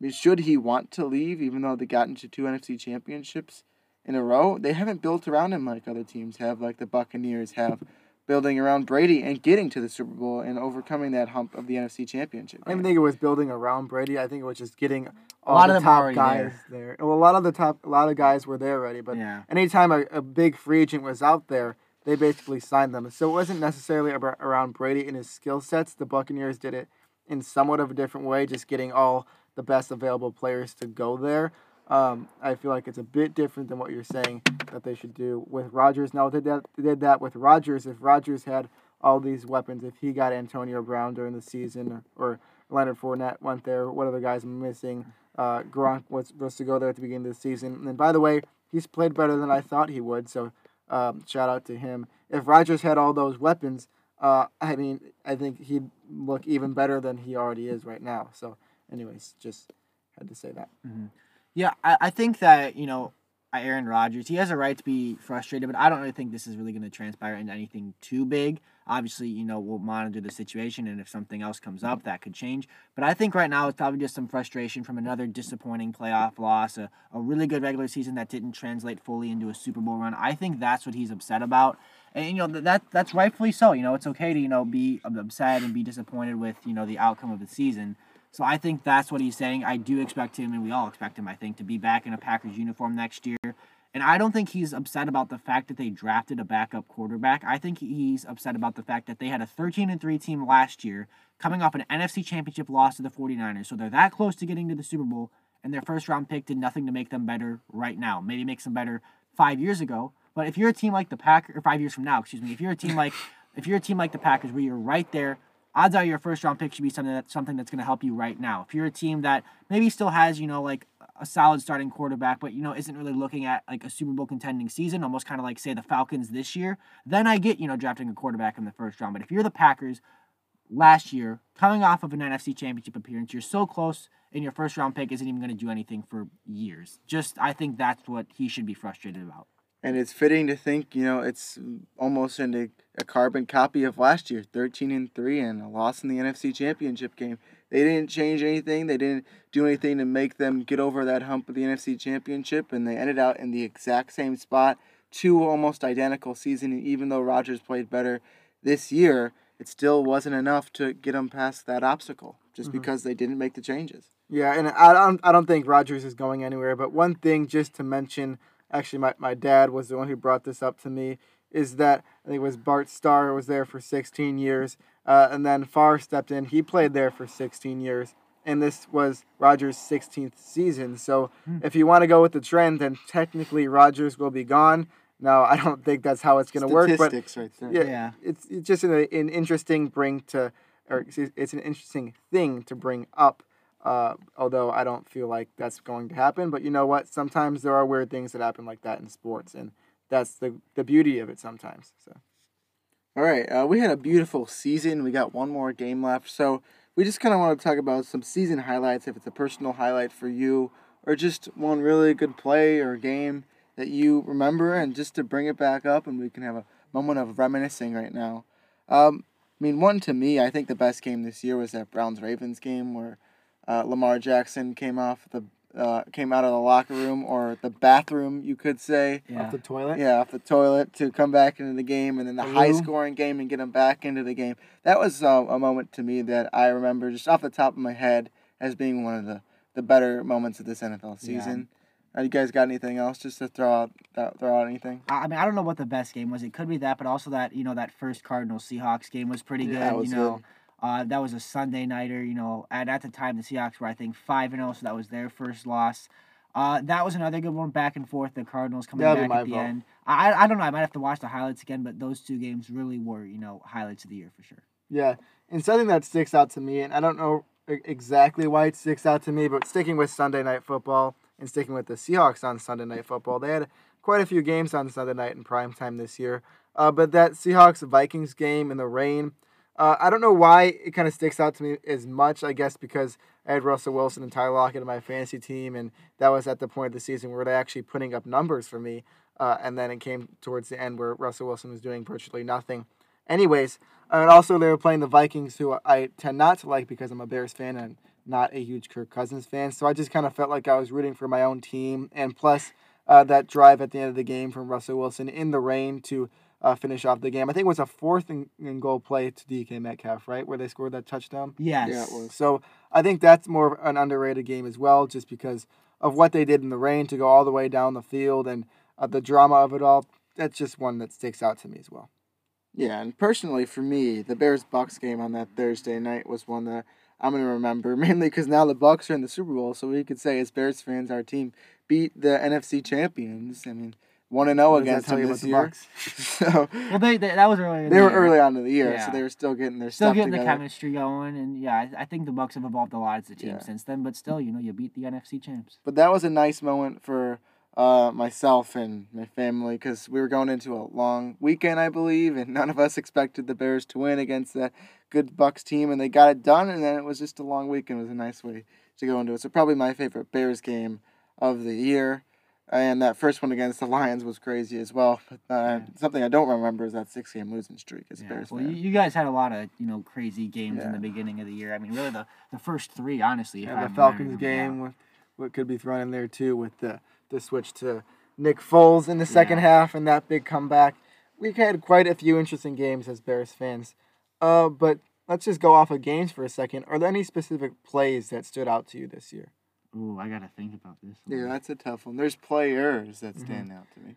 mean, should he want to leave, even though they got into two N F C championships in a row? They haven't built around him like other teams have, like the Buccaneers have, building around Brady and getting to the Super Bowl and overcoming that hump of the N F C championship. I didn't think it was building around Brady. I think it was just getting all the top guys there. Well, a lot of the top, a lot of guys were there already, but yeah. anytime a, a big free agent was out there, they basically signed them. So it wasn't necessarily about around Brady and his skill sets. The Buccaneers did it in somewhat of a different way, just getting all the best available players to go there. Um, I feel like it's a bit different than what you're saying that they should do with Rodgers. Now, they did that, they did that with Rodgers. If Rodgers had all these weapons, if he got Antonio Brown during the season, or, or Leonard Fournette went there, what other guys missing? Uh, Gronk was supposed to go there at the beginning of the season. And by the way, he's played better than I thought he would, so Um, shout out to him. If Rodgers had all those weapons, uh, I mean, I think he'd look even better than he already is right now. So, anyways, just had to say that. Mm-hmm. Yeah, I, I think that, you know, Aaron Rodgers, he has a right to be frustrated, but I don't really think this is really going to transpire into anything too big. Obviously, you know, we'll monitor the situation, and if something else comes up, that could change. But I think right now it's probably just some frustration from another disappointing playoff loss, a, a really good regular season that didn't translate fully into a Super Bowl run. I think that's what he's upset about. And, you know, that that's rightfully so. You know, it's okay to, you know, be upset and be disappointed with, you know, the outcome of the season. So I think that's what he's saying. I do expect him, and we all expect him, I think, to be back in a Packers uniform next year. And I don't think he's upset about the fact that they drafted a backup quarterback. I think he's upset about the fact that they had a thirteen and three team last year coming off an N F C championship loss to the forty-niners. So they're that close to getting to the Super Bowl, and their first-round pick did nothing to make them better right now. Maybe makes them better five years ago. But if you're a team like the Packers, or five years from now, excuse me, if you're a team like if you're a team like the Packers where you're right there, odds are your first-round pick should be something that's something that's going to help you right now. If you're a team that maybe still has, you know, like a solid starting quarterback, but, you know, isn't really looking at, like, a Super Bowl contending season, almost kind of like, say, the Falcons this year, then I get, you know, drafting a quarterback in the first round. But if you're the Packers, last year, coming off of an N F C Championship appearance. You're so close, and your first-round pick isn't even going to do anything for years. Just, I think that's what he should be frustrated about. And it's fitting to think, you know, it's almost a, a carbon copy of last year, thirteen and three, and a loss in the N F C Championship game. They didn't change anything. They didn't do anything to make them get over that hump of the N F C Championship, and they ended out in the exact same spot, two almost identical seasons, and even though Rodgers played better this year, it still wasn't enough to get them past that obstacle, just mm-hmm. because they didn't make the changes. Yeah, and I don't, I don't think Rodgers is going anywhere, but one thing just to mention, actually my, my dad was the one who brought this up to me, is that I think it was Bart Starr was there for sixteen years, uh, and then Favre stepped in. He played there for sixteen years, and this was Rodgers' sixteenth season. So mm. if you want to go with the trend, then technically Rodgers will be gone. No, I don't think that's how it's going to work. But right there. Yeah, yeah. It's, it's just an, an interesting bring to, or excuse, it's an interesting thing to bring up. Uh, although I don't feel like that's going to happen. But you know what? Sometimes there are weird things that happen like that in sports, and that's the the beauty of it sometimes. So, all right, uh, we had a beautiful season. We got one more game left, so we just kind of want to talk about some season highlights. If it's a personal highlight for you, or just one really good play or game that you remember, and just to bring it back up, and we can have a moment of reminiscing right now. Um, I mean, one to me, I think the best game this year was that Browns-Ravens game where uh, Lamar Jackson came off the uh, came out of the locker room, or the bathroom, you could say. Yeah. Off the toilet? Yeah, off the toilet to come back into the game, and then the Hello. high-scoring game and get him back into the game. That was uh, a moment to me that I remember just off the top of my head as being one of the, the better moments of this N F L season. Yeah. You guys got anything else just to throw out th- throw out anything? I mean, I don't know what the best game was. It could be that, but also that, you know, that first Cardinals-Seahawks game was pretty good. Yeah, that was you know, good. Uh, that was a Sunday nighter, you know. And at the time, the Seahawks were, I think, five and oh, so that was their first loss. Uh, that was another good one, back and forth, the Cardinals coming That'll back at the vote. end. I I don't know. I might have to watch the highlights again, but those two games really were, you know, highlights of the year for sure. Yeah, and something that sticks out to me, and I don't know exactly why it sticks out to me, but sticking with Sunday Night Football, and sticking with the Seahawks on Sunday Night Football, they had quite a few games on Sunday night in primetime this year. Uh, but that Seahawks-Vikings game in the rain, uh, I don't know why it kind of sticks out to me as much, I guess because I had Russell Wilson and Tyler Lockett on my fantasy team, and that was at the point of the season where they were actually putting up numbers for me. Uh, and then it came towards the end where Russell Wilson was doing virtually nothing. Anyways, and also they were playing the Vikings, who I tend not to like because I'm a Bears fan and not a huge Kirk Cousins fan, so I just kind of felt like I was rooting for my own team, and plus uh, that drive at the end of the game from Russell Wilson in the rain to uh, finish off the game. I think it was a fourth and goal play to D K Metcalf, right, where they scored that touchdown? Yes. Yeah, it was. So I think that's more of an underrated game as well, just because of what they did in the rain to go all the way down the field and uh, the drama of it all. That's just one that sticks out to me as well. Yeah, and personally for me, the Bears-Bucks game on that Thursday night was one that I'm going to remember, mainly because now the Bucs are in the Super Bowl, so we could say as Bears fans, our team beat the N F C champions. I mean, one and oh against them this year. So, well, they, they, that was early in the year. They were early on in the year, yeah. So they were still getting their still stuff getting together. The chemistry going, and yeah, I, I think the Bucs have evolved a lot as a team yeah. since then, but still, you know, you beat the N F C champs. But that was a nice moment for uh, myself and my family, because we were going into a long weekend, I believe, and none of us expected the Bears to win against the good Bucks team, and they got it done, and then it was just a long weekend. It was a nice way to go into it. So probably my favorite Bears game of the year, and that first one against the Lions was crazy as well. But uh, yeah. something I don't remember is that six-game losing streak as yeah. Bears. Well, fan. you guys had a lot of you know crazy games yeah. in the beginning of the year. I mean, really the, the first three, honestly. Yeah, the I'm Falcons game, yeah. what could be thrown in there too with the the switch to Nick Foles in the second yeah. half and that big comeback. We had quite a few interesting games as Bears fans. Uh, but let's just go off of games for a second. Are there any specific plays that stood out to you this year? Ooh, I gotta think about this one. Yeah, that's a tough one. There's players that stand mm-hmm. out to me.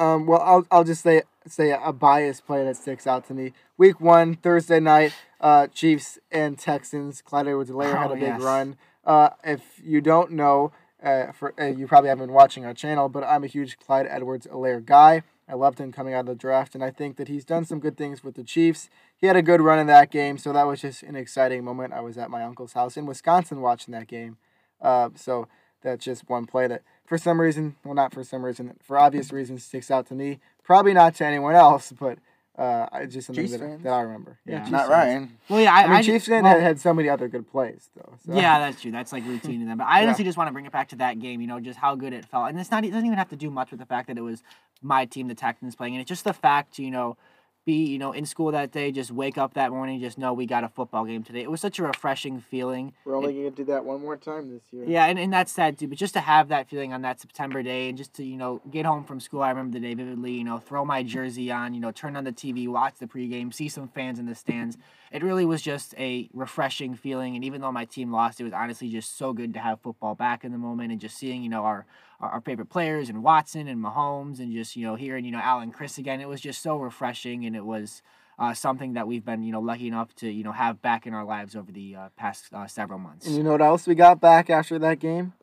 Um, well, I'll I'll just say say a biased play that sticks out to me. Week one, Thursday night, uh, Chiefs and Texans. Clyde Edwards-Helaire oh, had a big yes. run. Uh, if you don't know, uh, for uh, you probably haven't been watching our channel, but I'm a huge Clyde Edwards-Helaire guy. I loved him coming out of the draft, and I think that he's done some good things with the Chiefs. He had a good run in that game, so that was just an exciting moment. I was at my uncle's house in Wisconsin watching that game. Uh, so that's just one play that, for some reason, well, not for some reason, for obvious reasons, sticks out to me. Probably not to anyone else, but Uh, I just something that, that I remember. Yeah, yeah. Not Ryan. Well, yeah, I, I mean, I Chiefs just, fans well, had, had so many other good plays, though. So. Yeah, that's true. That's like routine to them. But I honestly yeah. just want to bring it back to that game. You know, just how good it felt, and it's not. It doesn't even have to do much with the fact that it was my team, the Texans, playing, and it's just the fact, you know, be you know in school that day, just wake up that morning, just know we got a football game today. It was such a refreshing feeling. We're only going to do that one more time this year. Yeah, and, and that's sad too. But just to have that feeling on that September day, and just to you know get home from school, I remember the day vividly. You know, throw my jersey on, you know, turn on the T V, watch the pregame, see some fans in the stands. It really was just a refreshing feeling. And even though my team lost, it was honestly just so good to have football back in the moment, and just seeing you know our. our favorite players and Watson and Mahomes and just, you know, hearing, you know, Al and Chris again. It was just so refreshing, and it was uh, something that we've been, you know, lucky enough to, you know, have back in our lives over the uh, past uh, several months. And you know what else we got back after that game?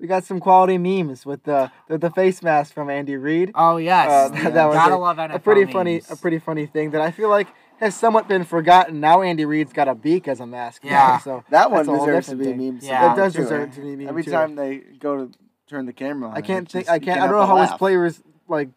We got some quality memes with the the, the face mask from Andy Reid. Oh, yes. Uh, yeah. That was Gotta a, love N F L a pretty memes. funny a pretty funny thing that I feel like has somewhat been forgotten. Now Andy Reid's got a beak as a mask. Yeah. Now, so that one deserves to be a meme. Yeah. It does too, deserve right? to be a meme. Every too. time they go to... turn the camera on. I can't think. I can't. I don't know how his players like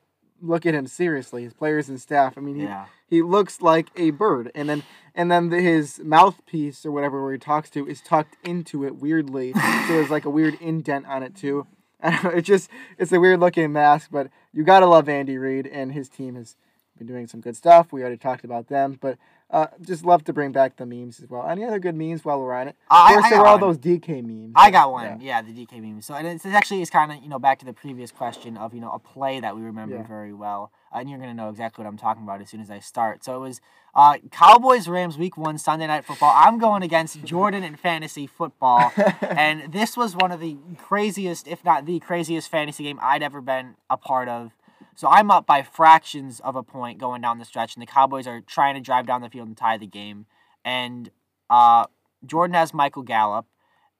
look at him seriously. His players and staff. I mean, he yeah. he looks like a bird, and then and then the, his mouthpiece or whatever where he talks to is tucked into it weirdly, so there's like a weird indent on it too. I don't know, it's just it's a weird looking mask, but you gotta love Andy Reid, and his team has been doing some good stuff. We already talked about them, but. Uh, just love to bring back the memes as well. Any other good memes while we're on it? Of course, there were all those D K memes. I got one. Yeah, yeah the D K memes. So and it's, it's actually it's kind of you know back to the previous question of you know a play that we remember yeah. very well, and you're gonna know exactly what I'm talking about as soon as I start. So it was uh, Cowboys Rams Week One Sunday Night Football. I'm going against Jordan in fantasy football, and this was one of the craziest, if not the craziest, fantasy game I'd ever been a part of. So I'm up by fractions of a point going down the stretch, and the Cowboys are trying to drive down the field and tie the game. And uh, Jordan has Michael Gallup,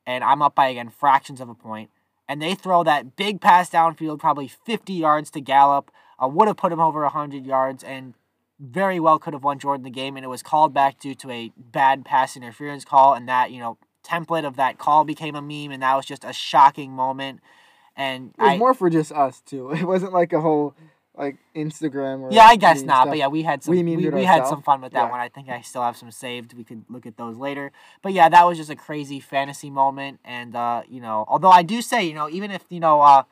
and I'm up by, again, fractions of a point. And they throw that big pass downfield, probably fifty yards to Gallup. Uh, would have put him over one hundred yards and very well could have won Jordan the game. And it was called back due to a bad pass interference call, and that, you know, template of that call became a meme, and that was just a shocking moment. And it was I, more for just us too. It wasn't like a whole like Instagram or yeah, I guess not. Stuff. But yeah, we had some we, we, we had some fun with that yeah. one. I think I still have some saved. We could look at those later. But yeah, that was just a crazy fantasy moment. And uh, you know, although I do say you know even if you know uh,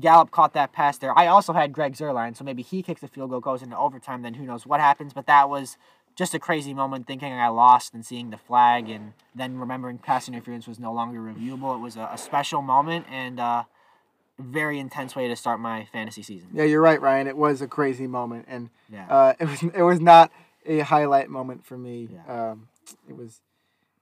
Gallup caught that pass there, I also had Greg Zuerlein. So maybe he kicks the field goal, goes into overtime. Then who knows what happens? But that was just a crazy moment. Thinking I lost and seeing the flag, and then remembering pass interference was no longer reviewable. It was a, a special moment, and. Uh, Very intense way to start my fantasy season. Yeah, you're right, Ryan. It was a crazy moment, and yeah. uh, it was it was not a highlight moment for me. Yeah. Um, it was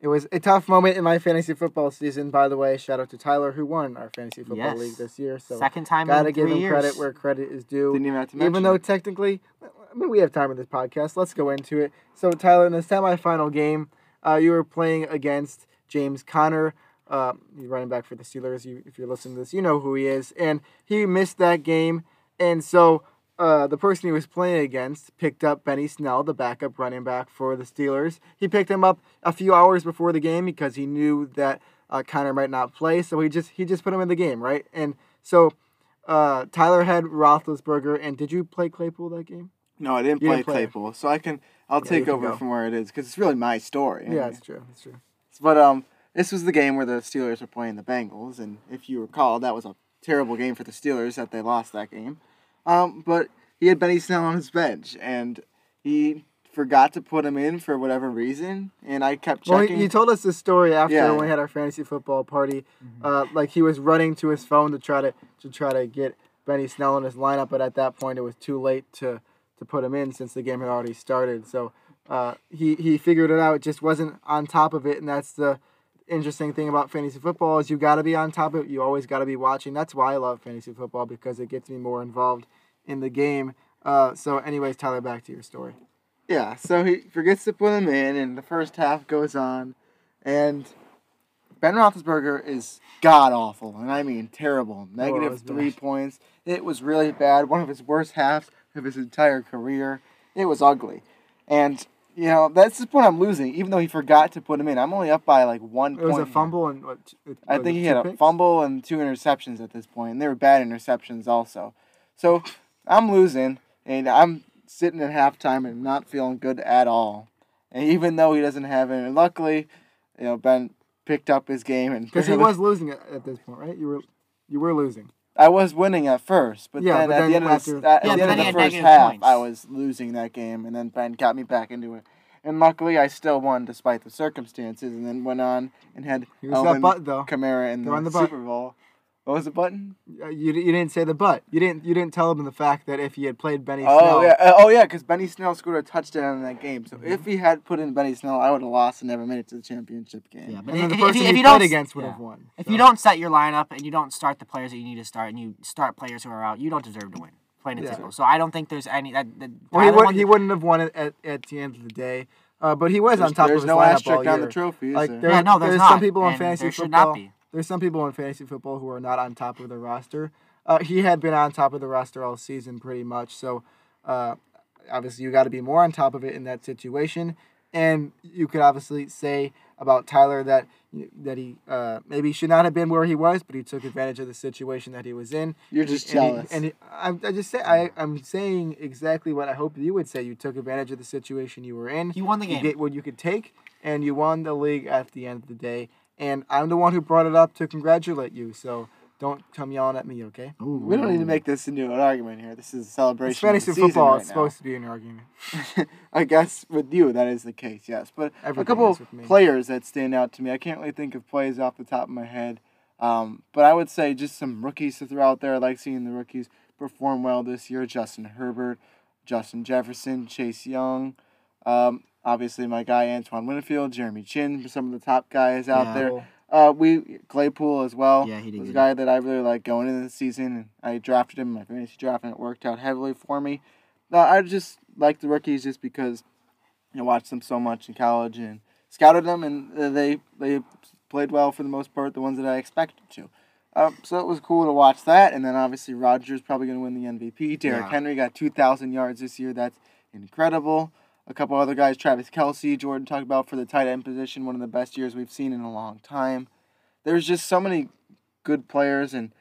it was a tough moment in my fantasy football season. By the way, shout out to Tyler who won our fantasy football yes. league this year. So second time gotta in three give him years. Credit where credit is due. Didn't even have to mention. Even though technically, I mean, we have time in this podcast. Let's go into it. So Tyler, in the semifinal game, uh, you were playing against James Conner. Uh, he's running back for the Steelers. You, if you're listening to this, you know who he is. And he missed that game. And so uh, the person he was playing against picked up Benny Snell, the backup running back for the Steelers. He picked him up a few hours before the game because he knew that uh, Connor might not play. So he just he just put him in the game, right? And so uh, Tyler had Roethlisberger. And did you play Claypool that game? No, I didn't you play didn't Claypool. Play. So I can I'll yeah, take over from where it is because it's really my story. Yeah, it's true. It's true. But um. This was the game where the Steelers were playing the Bengals, and if you recall, that was a terrible game for the Steelers that they lost that game. Um, but he had Benny Snell on his bench, and he forgot to put him in for whatever reason, and I kept checking. Well, you told us this story after yeah. when we had our fantasy football party. Mm-hmm. Uh, like, he was running to his phone to try to to try to get Benny Snell in his lineup, but at that point it was too late to, to put him in since the game had already started. So uh, he, he figured it out, just wasn't on top of it, and that's the interesting thing about fantasy football is you got to be on top of it. You always got to be watching. That's why I love fantasy football, because it gets me more involved in the game. Uh, so anyways, Tyler, back to your story. Yeah, so he forgets to put him in, and the first half goes on, and Ben Roethlisberger is god-awful, and I mean terrible. Negative three points. It was really bad. One of his worst halves of his entire career. It was ugly. And you know, that's the point I'm losing, even though he forgot to put him in. I'm only up by, like, one point. It was a fumble and what? It, I think he had picks? a fumble and two interceptions at this point, and they were bad interceptions also. So, I'm losing, and I'm sitting at halftime and not feeling good at all. And even though he doesn't have it, and luckily, you know, Ben picked up his game and because he was losing at, at this point, right? You were, you were losing. I was winning at first, but yeah, then but at then the end of the, at yeah, the, end of the first half, points. I was losing that game, and then Ben got me back into it. And luckily, I still won despite the circumstances, and then went on and had Alvin Kamara in the, the Super Bowl. What was the button? Uh, you you didn't say the but. You didn't you didn't tell him the fact that if he had played Benny oh, Snell. Yeah. Uh, oh, yeah, because Benny Snell scored a touchdown in that game. So mm-hmm. if he had put in Benny Snell, I would have lost and never made it to the championship game. Yeah, but and if, the person if, if, if you played against would yeah. have won. If so. You don't set your lineup and you don't start the players that you need to start and you start players who are out, you don't deserve to win. Plain and yeah. simple. So I don't think there's any... That, that, well, he, would, he wouldn't have won it at, at the end of the day, uh, but he was there's, on top of his no lineup all year. There's no asterisk on the trophy, is like, there? There, yeah, no, there's, there's not. Some people in fantasy football... There should not be. There's some people in fantasy football who are not on top of their roster. Uh, he had been on top of the roster all season pretty much. So, uh, obviously, you got to be more on top of it in that situation. And you could obviously say about Tyler that that he uh, maybe should not have been where he was, but he took advantage of the situation that he was in. You're just and jealous. He, and he, I, I just say I I'm saying exactly what I hope you would say. You took advantage of the situation you were in. You won the game. You get what you could take, and you won the league at the end of the day. And I'm the one who brought it up to congratulate you, so don't come yelling at me, okay? Ooh, we don't need to make this into an argument here. This is a celebration. Fantasy football right is now. Supposed to be an argument. I guess with you that is the case, yes. But Everything a couple of players that stand out to me. I can't really think of plays off the top of my head, um, but I would say just some rookies to throw out there. I like seeing the rookies perform well this year. Justin Herbert, Justin Jefferson, Chase Young. Um, Obviously, my guy, Antoine Winfield, Jeremy Chin, some of the top guys out yeah. there. Uh, we Claypool as well. Yeah, he did. Was a guy it. That I really like going into the season. I drafted him in my fantasy draft, and it worked out heavily for me. Uh, I just like the rookies just because I you know, watched them so much in college and scouted them, and they they played well for the most part, the ones that I expected to. Um, so it was cool to watch that. And then, obviously, Rodgers probably going to win the M V P. Derrick yeah. Henry got two thousand yards this year. That's incredible. A couple other guys, Travis Kelce, Jordan talked about for the tight end position, one of the best years we've seen in a long time. There's just so many good players and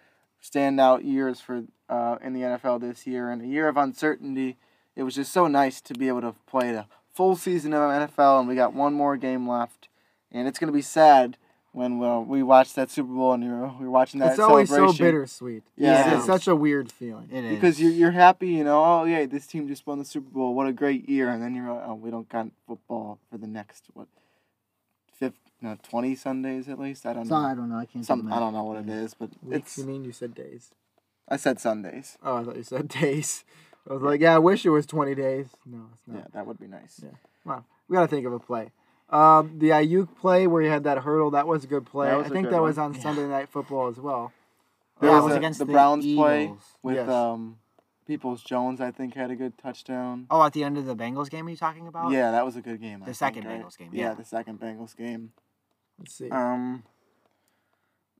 standout years for uh, in the N F L this year. And a year of uncertainty, it was just so nice to be able to play the full season of N F L, and we got one more game left. And it's going to be sad when well, we watched that Super Bowl and we were, we were watching that it's celebration. It's always so bittersweet. Yeah, yeah. It's such a weird feeling. It is. Because you're, you're happy, you know, oh, yeah, this team just won the Super Bowl. What a great year. And then you're like, oh, we don't got football for the next, what, fifth, no, twenty Sundays at least? I don't so, know. I don't know. I can't Some, I don't know what it is. But Weeks, it's, you mean you said days? I said Sundays. Oh, I thought you said days. I was like, yeah, I wish it was twenty days. No, it's not. Yeah, that would be nice. Yeah. Wow. We got to think of a play. Um, the Ayuk play where he had that hurdle, that was a good play. I think that one. was on yeah. Sunday Night Football as well. There yeah, was, was a, against the, the Browns Eagles. play with yes. um, Peoples-Jones, I think, had a good touchdown. Oh, at the end of the Bengals game, are you talking about? Yeah, that was a good game. The I second think, Bengals right? game. Yeah. yeah, the second Bengals game. Let's see. Um,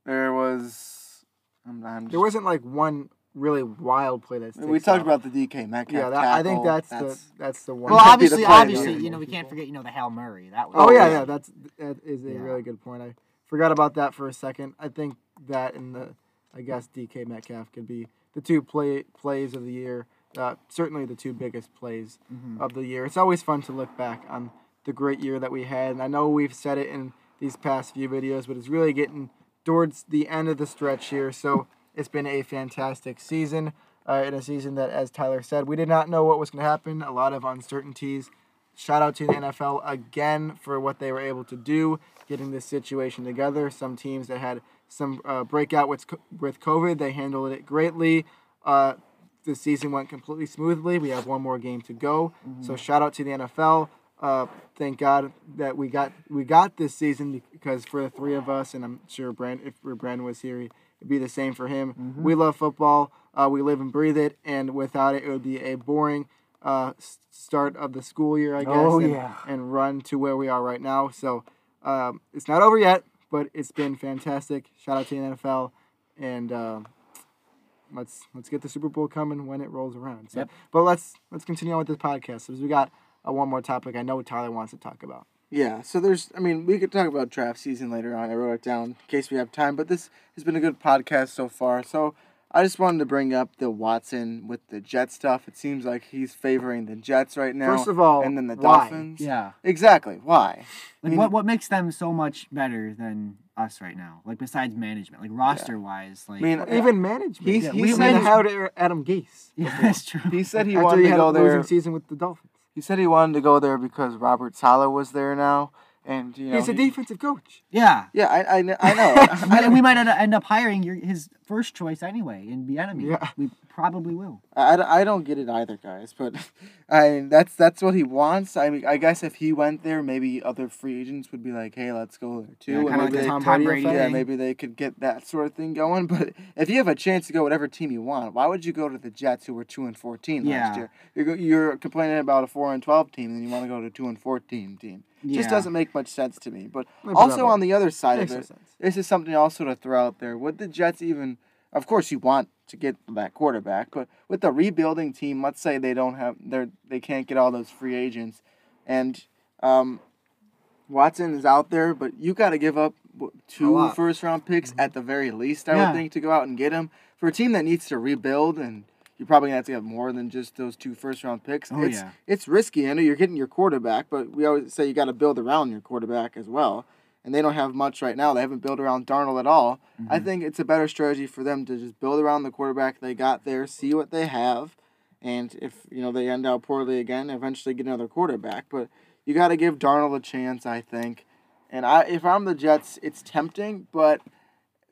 there was... I'm, I'm just, there wasn't like one... really wild play that sticks We talked out. about the D K Metcalf. Yeah, that, I think that's, that's the that's the one. Well, obviously, obviously, you know, we can't forget, you know, the Hail Murray. That was. Oh yeah, yeah, that's that is a yeah. really good point. I forgot about that for a second. I think that and the, I guess D K Metcalf could be the two play plays of the year. Uh, certainly the two biggest plays mm-hmm. of the year. It's always fun to look back on the great year that we had, and I know we've said it in these past few videos, but it's really getting towards the end of the stretch here, so. It's been a fantastic season, uh, and a season that, as Tyler said, we did not know what was going to happen. A lot of uncertainties. Shout out to the N F L again for what they were able to do, getting this situation together. Some teams that had some uh, breakout with with COVID, they handled it greatly. Uh, the season went completely smoothly. We have one more game to go. Mm-hmm. So shout out to the N F L. Uh, thank God that we got we got this season because for the three of us, and I'm sure Brandon, if Brandon was here, he, be the same for him. Mm-hmm. We love football. Uh, we live and breathe it, and without it, it would be a boring uh, start of the school year, I guess, oh, and, yeah. and run to where we are right now. So um, it's not over yet, but it's been fantastic. Shout out to the N F L, and uh, let's let's get the Super Bowl coming when it rolls around. So, yep. But let's let's continue on with this podcast because we got uh, one more topic I know Tyler wants to talk about. Yeah, so there's, I mean, we could talk about draft season later on. I wrote it down in case we have time, but this has been a good podcast so far. So I just wanted to bring up the Watson with the Jets stuff. It seems like he's favoring the Jets right now. First of all, and then the why? Dolphins. Yeah, exactly. Why? Like, I mean, what what makes them so much better than us right now? Like, besides management, like roster yeah. wise, like I mean, yeah. even management. He's, yeah, he we said how to Adam Gase. Yeah, that's true. He said he After wanted he to go there. Losing season with the Dolphins. He said he wanted to go there because Robert Saleh was there now. And, you know, he's a defensive coach. Yeah. Yeah, I, I, I know. I, we might end up hiring your, his first choice anyway in Bieniemy. Yeah. We probably will. I, I don't get it either, guys. But I mean, that's that's what he wants. I mean, I guess if he went there, maybe other free agents would be like, hey, let's go there too. Yeah, kind of like the Tom Brady Brady yeah, maybe they could get that sort of thing going. But if you have a chance to go whatever team you want, why would you go to the Jets, who were two and fourteen yeah. last year? You're you're complaining about a four and twelve team, and then you want to go to a two and fourteen team. Yeah. Just doesn't make much sense to me. But Maybe also on the other side of it, this is something also to throw out there. Would the Jets even, of course you want to get that quarterback, but with the rebuilding team, let's say they don't have, they they can't get all those free agents, and um, Watson is out there, but you got to give up two first round picks mm-hmm. at the very least, I yeah. would think, to go out and get him. For a team that needs to rebuild, and you're probably going to have to have more than just those two first-round picks. Oh, it's, yeah. it's risky. I know you're getting your quarterback, but we always say you got to build around your quarterback as well. And they don't have much right now. They haven't built around Darnold at all. Mm-hmm. I think it's a better strategy for them to just build around the quarterback they got there, see what they have, and if you know they end out poorly again, eventually get another quarterback. But you got to give Darnold a chance, I think. And I, if I'm the Jets, it's tempting, but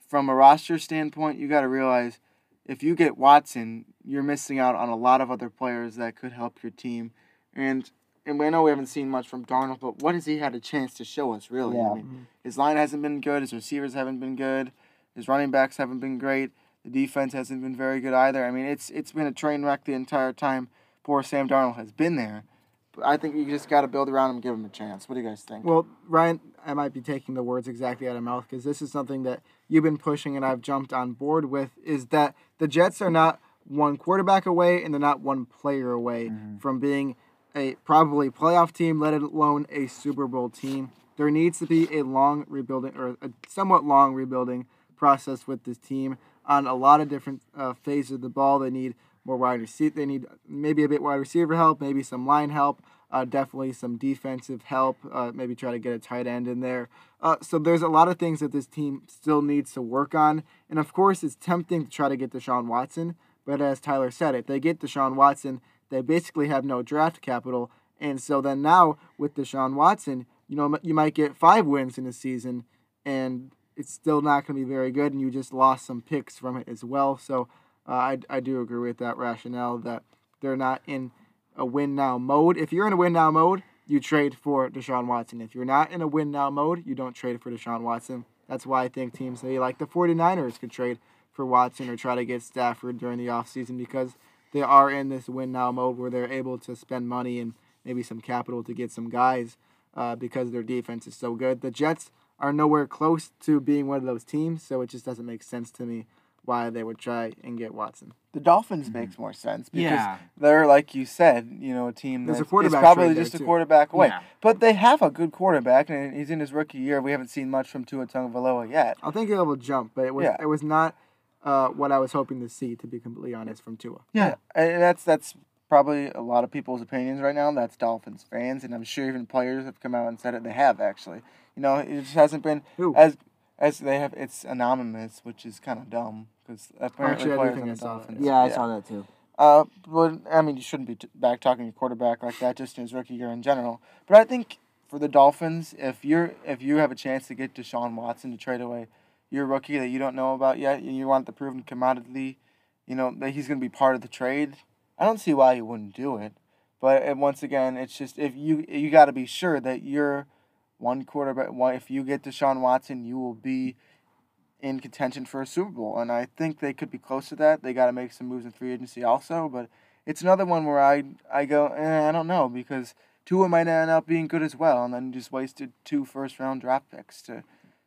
from a roster standpoint, you got to realize if you get Watson, you're missing out on a lot of other players that could help your team. And and I know we haven't seen much from Darnold, but what has he had a chance to show us, really? Yeah. I mean, his line hasn't been good. His receivers haven't been good. His running backs haven't been great. The defense hasn't been very good either. I mean, it's it's been a train wreck the entire time poor Sam Darnold has been there. But I think you just got to build around him and give him a chance. What do you guys think? Well, Ryan, I might be taking the words exactly out of mouth because this is something that you've been pushing and I've jumped on board with, is that the Jets are not one quarterback away and they're not one player away mm-hmm. from being a probably playoff team, let alone a Super Bowl team. There needs to be a long rebuilding or a somewhat long rebuilding process with this team on a lot of different uh, phases of the ball. They need more wide receiver. They need maybe a bit wide receiver help, maybe some line help, uh, definitely some defensive help, uh, maybe try to get a tight end in there. Uh, so there's a lot of things that this team still needs to work on. And, of course, it's tempting to try to get Deshaun Watson. But as Tyler said, if they get Deshaun Watson, they basically have no draft capital. And so then now with Deshaun Watson, you know, you might get five wins in a season, and it's still not going to be very good, and you just lost some picks from it as well. So Uh, I, I do agree with that rationale that they're not in a win-now mode. If you're in a win-now mode, you trade for Deshaun Watson. If you're not in a win-now mode, you don't trade for Deshaun Watson. That's why I think teams maybe like the 49ers could trade for Watson or try to get Stafford during the offseason because they are in this win-now mode where they're able to spend money and maybe some capital to get some guys uh, because their defense is so good. The Jets are nowhere close to being one of those teams, so it just doesn't make sense to me why they would try and get Watson. The Dolphins mm-hmm. makes more sense because yeah. they're, like you said, you know, a team that's a is probably just a too. quarterback away. Yeah. But they have a good quarterback, and he's in his rookie year. We haven't seen much from Tua Tagovailoa yet. I think it will jump, but it was yeah. it was not uh, what I was hoping to see, to be completely honest, from Tua. Yeah, yeah. And that's that's probably a lot of people's opinions right now. That's Dolphins fans, and I'm sure even players have come out and said it. They have, actually. You know, it just hasn't been Who? as... As they have, it's anonymous, which is kind of dumb because apparently Actually, players on the Dolphins. Yeah, I yeah. saw that too. Uh, but I mean, you shouldn't be t- back talking your quarterback like that just in his rookie year in general. But I think for the Dolphins, if you're if you have a chance to get Deshaun Watson to trade away your rookie that you don't know about yet, and you want the proven commodity, you know that he's going to be part of the trade. I don't see why you wouldn't do it. But it, once again, it's just if you you got to be sure that you're. One quarterback, if you get Deshaun Watson, you will be in contention for a Super Bowl. And I think they could be close to that. They got to make some moves in free agency also. But it's another one where I, I go, eh, I don't know, because Tua might end up being good as well. And then you just wasted two first-round draft picks to,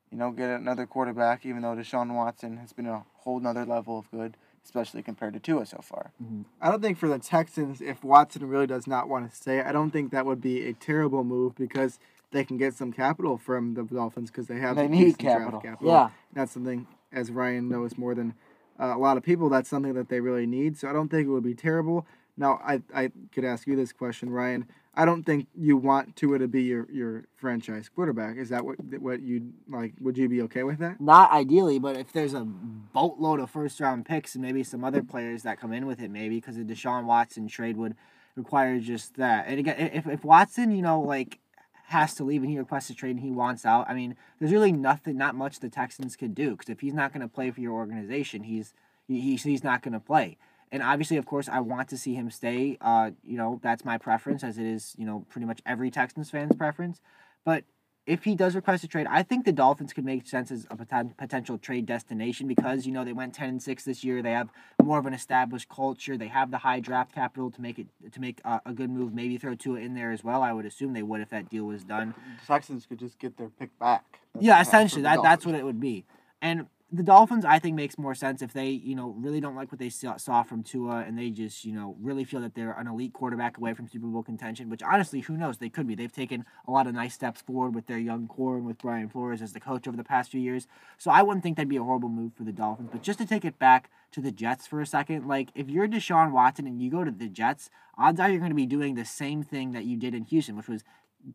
you know, get another quarterback, even though Deshaun Watson has been a whole nother level of good, especially compared to Tua so far. Mm-hmm. I don't think for the Texans, if Watson really does not want to stay, I don't think that would be a terrible move because – they can get some capital from the Dolphins because they have they need capital. capital. Yeah, and that's something, as Ryan knows more than uh, a lot of people, that's something that they really need. So I don't think it would be terrible. Now, I, I could ask you this question, Ryan. I don't think you want Tua to be your, your franchise quarterback. Is that what what you like? Would you be okay with that? Not ideally, but if there's a boatload of first-round picks and maybe some other players that come in with it, maybe, because the Deshaun Watson trade would require just that. And again, if, if Watson, you know, like, has to leave and he requests a trade and he wants out, I mean, there's really nothing, not much the Texans could do, because if he's not going to play for your organization, he's he, he's not going to play. And obviously, of course, I want to see him stay. Uh, you know, that's my preference, as it is, you know, pretty much every Texans fan's preference. But if he does request a trade, I think the Dolphins could make sense as a poten- potential trade destination because, you know, they went ten and six this year. They have more of an established culture. They have the high draft capital to make it to make uh, a good move. Maybe throw Tua in there as well. I would assume they would if that deal was done. The Texans could just get their pick back. That's yeah, essentially, that Dolphins. That's what it would be. And the Dolphins, I think, makes more sense if they, you know, really don't like what they saw from Tua and they just, you know, really feel that they're an elite quarterback away from Super Bowl contention, which honestly, who knows? They could be. They've taken a lot of nice steps forward with their young core and with Brian Flores as the coach over the past few years. So I wouldn't think that'd be a horrible move for the Dolphins. But just to take it back to the Jets for a second, like, if you're Deshaun Watson and you go to the Jets, odds are you're going to be doing the same thing that you did in Houston, which was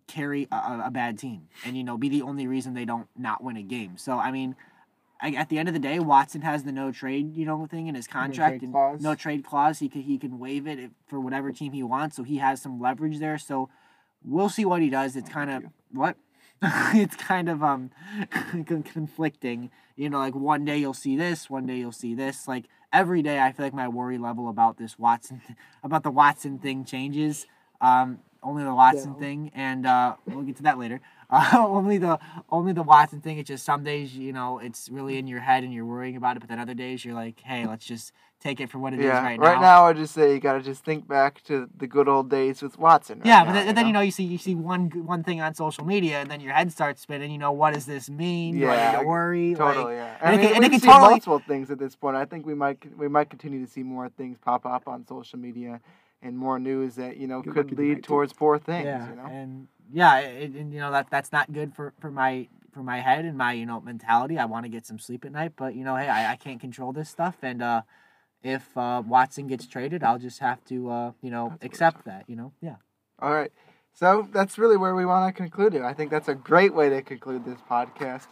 carry a, a bad team and, you know, be the only reason they don't not win a game. So, I mean, at the end of the day, Watson has the no trade, you know, thing in his contract, no trade, and no trade clause. He can he can waive it for whatever team he wants, so he has some leverage there. So we'll see what he does. It's kind of what it's kind of um conflicting. You know, like one day you'll see this, one day you'll see this. Like every day, I feel like my worry level about this Watson about the Watson thing changes. Um, only the Watson yeah. thing, and uh, we'll get to that later. Uh, only the only the Watson thing. It's just some days, you know, it's really in your head and you're worrying about it. But then other days you're like, hey, let's just take it for what it yeah, is right now. Right now, I just say you gotta just think back to the good old days with Watson. Right yeah, but now, then, you, then know? you know you see you see one one thing on social media and then your head starts spinning. You know, what does this mean? Yeah, you worry. Totally. Like, yeah. And, and, I mean, it, and we it can see totally... multiple things at this point. I think we might we might continue to see more things pop up on social media and more news that you know You're could lead towards poor things. Yeah, you know? and. Yeah, and, and you know that that's not good for, for my for my head and my you know mentality. I want to get some sleep at night, but you know, hey, I, I can't control this stuff. And uh, if uh, Watson gets traded, I'll just have to uh, you know that's accept that. You know, yeah. All right, so that's really where we want to conclude it. I think that's a great way to conclude this podcast.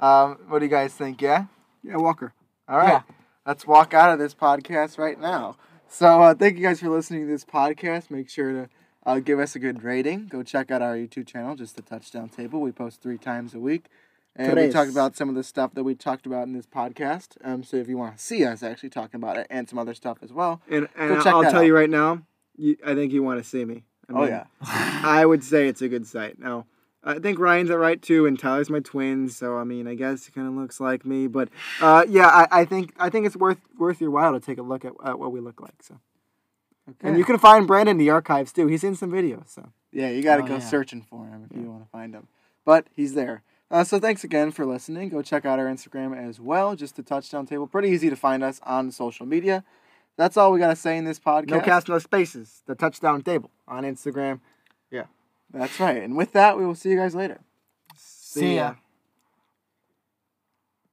Um, what do you guys think? Yeah. Yeah, Walker. All right, yeah. Let's walk out of this podcast right now. So uh, thank you guys for listening to this podcast. Make sure to. Uh, give us a good rating. Go check out our YouTube channel, just the Touchdown Table. We post three times a week. And Tres. we talk about some of the stuff that we talked about in this podcast. Um, so if you want to see us actually talking about it and some other stuff as well, and, and go check I'll that tell out. you right now, you, I think you want to see me. I mean, oh, yeah. I would say it's a good sight. Now, I think Ryan's at right, too, and Tyler's my twin, so, I mean, I guess he kind of looks like me. But, uh, yeah, I, I think I think it's worth worth your while to take a look at, at what we look like, so. Okay. And you can find Brandon in the archives, too. He's in some videos, so. Yeah, you got to oh, go yeah. searching for him if yeah. you want to find him. But he's there. Uh, so thanks again for listening. Go check out our Instagram as well, just the Touchdown Table. Pretty easy to find us on social media. That's all we got to say in this podcast. No cast, no spaces. The Touchdown Table on Instagram. Yeah. That's right. And with that, we will see you guys later. See, see ya. ya.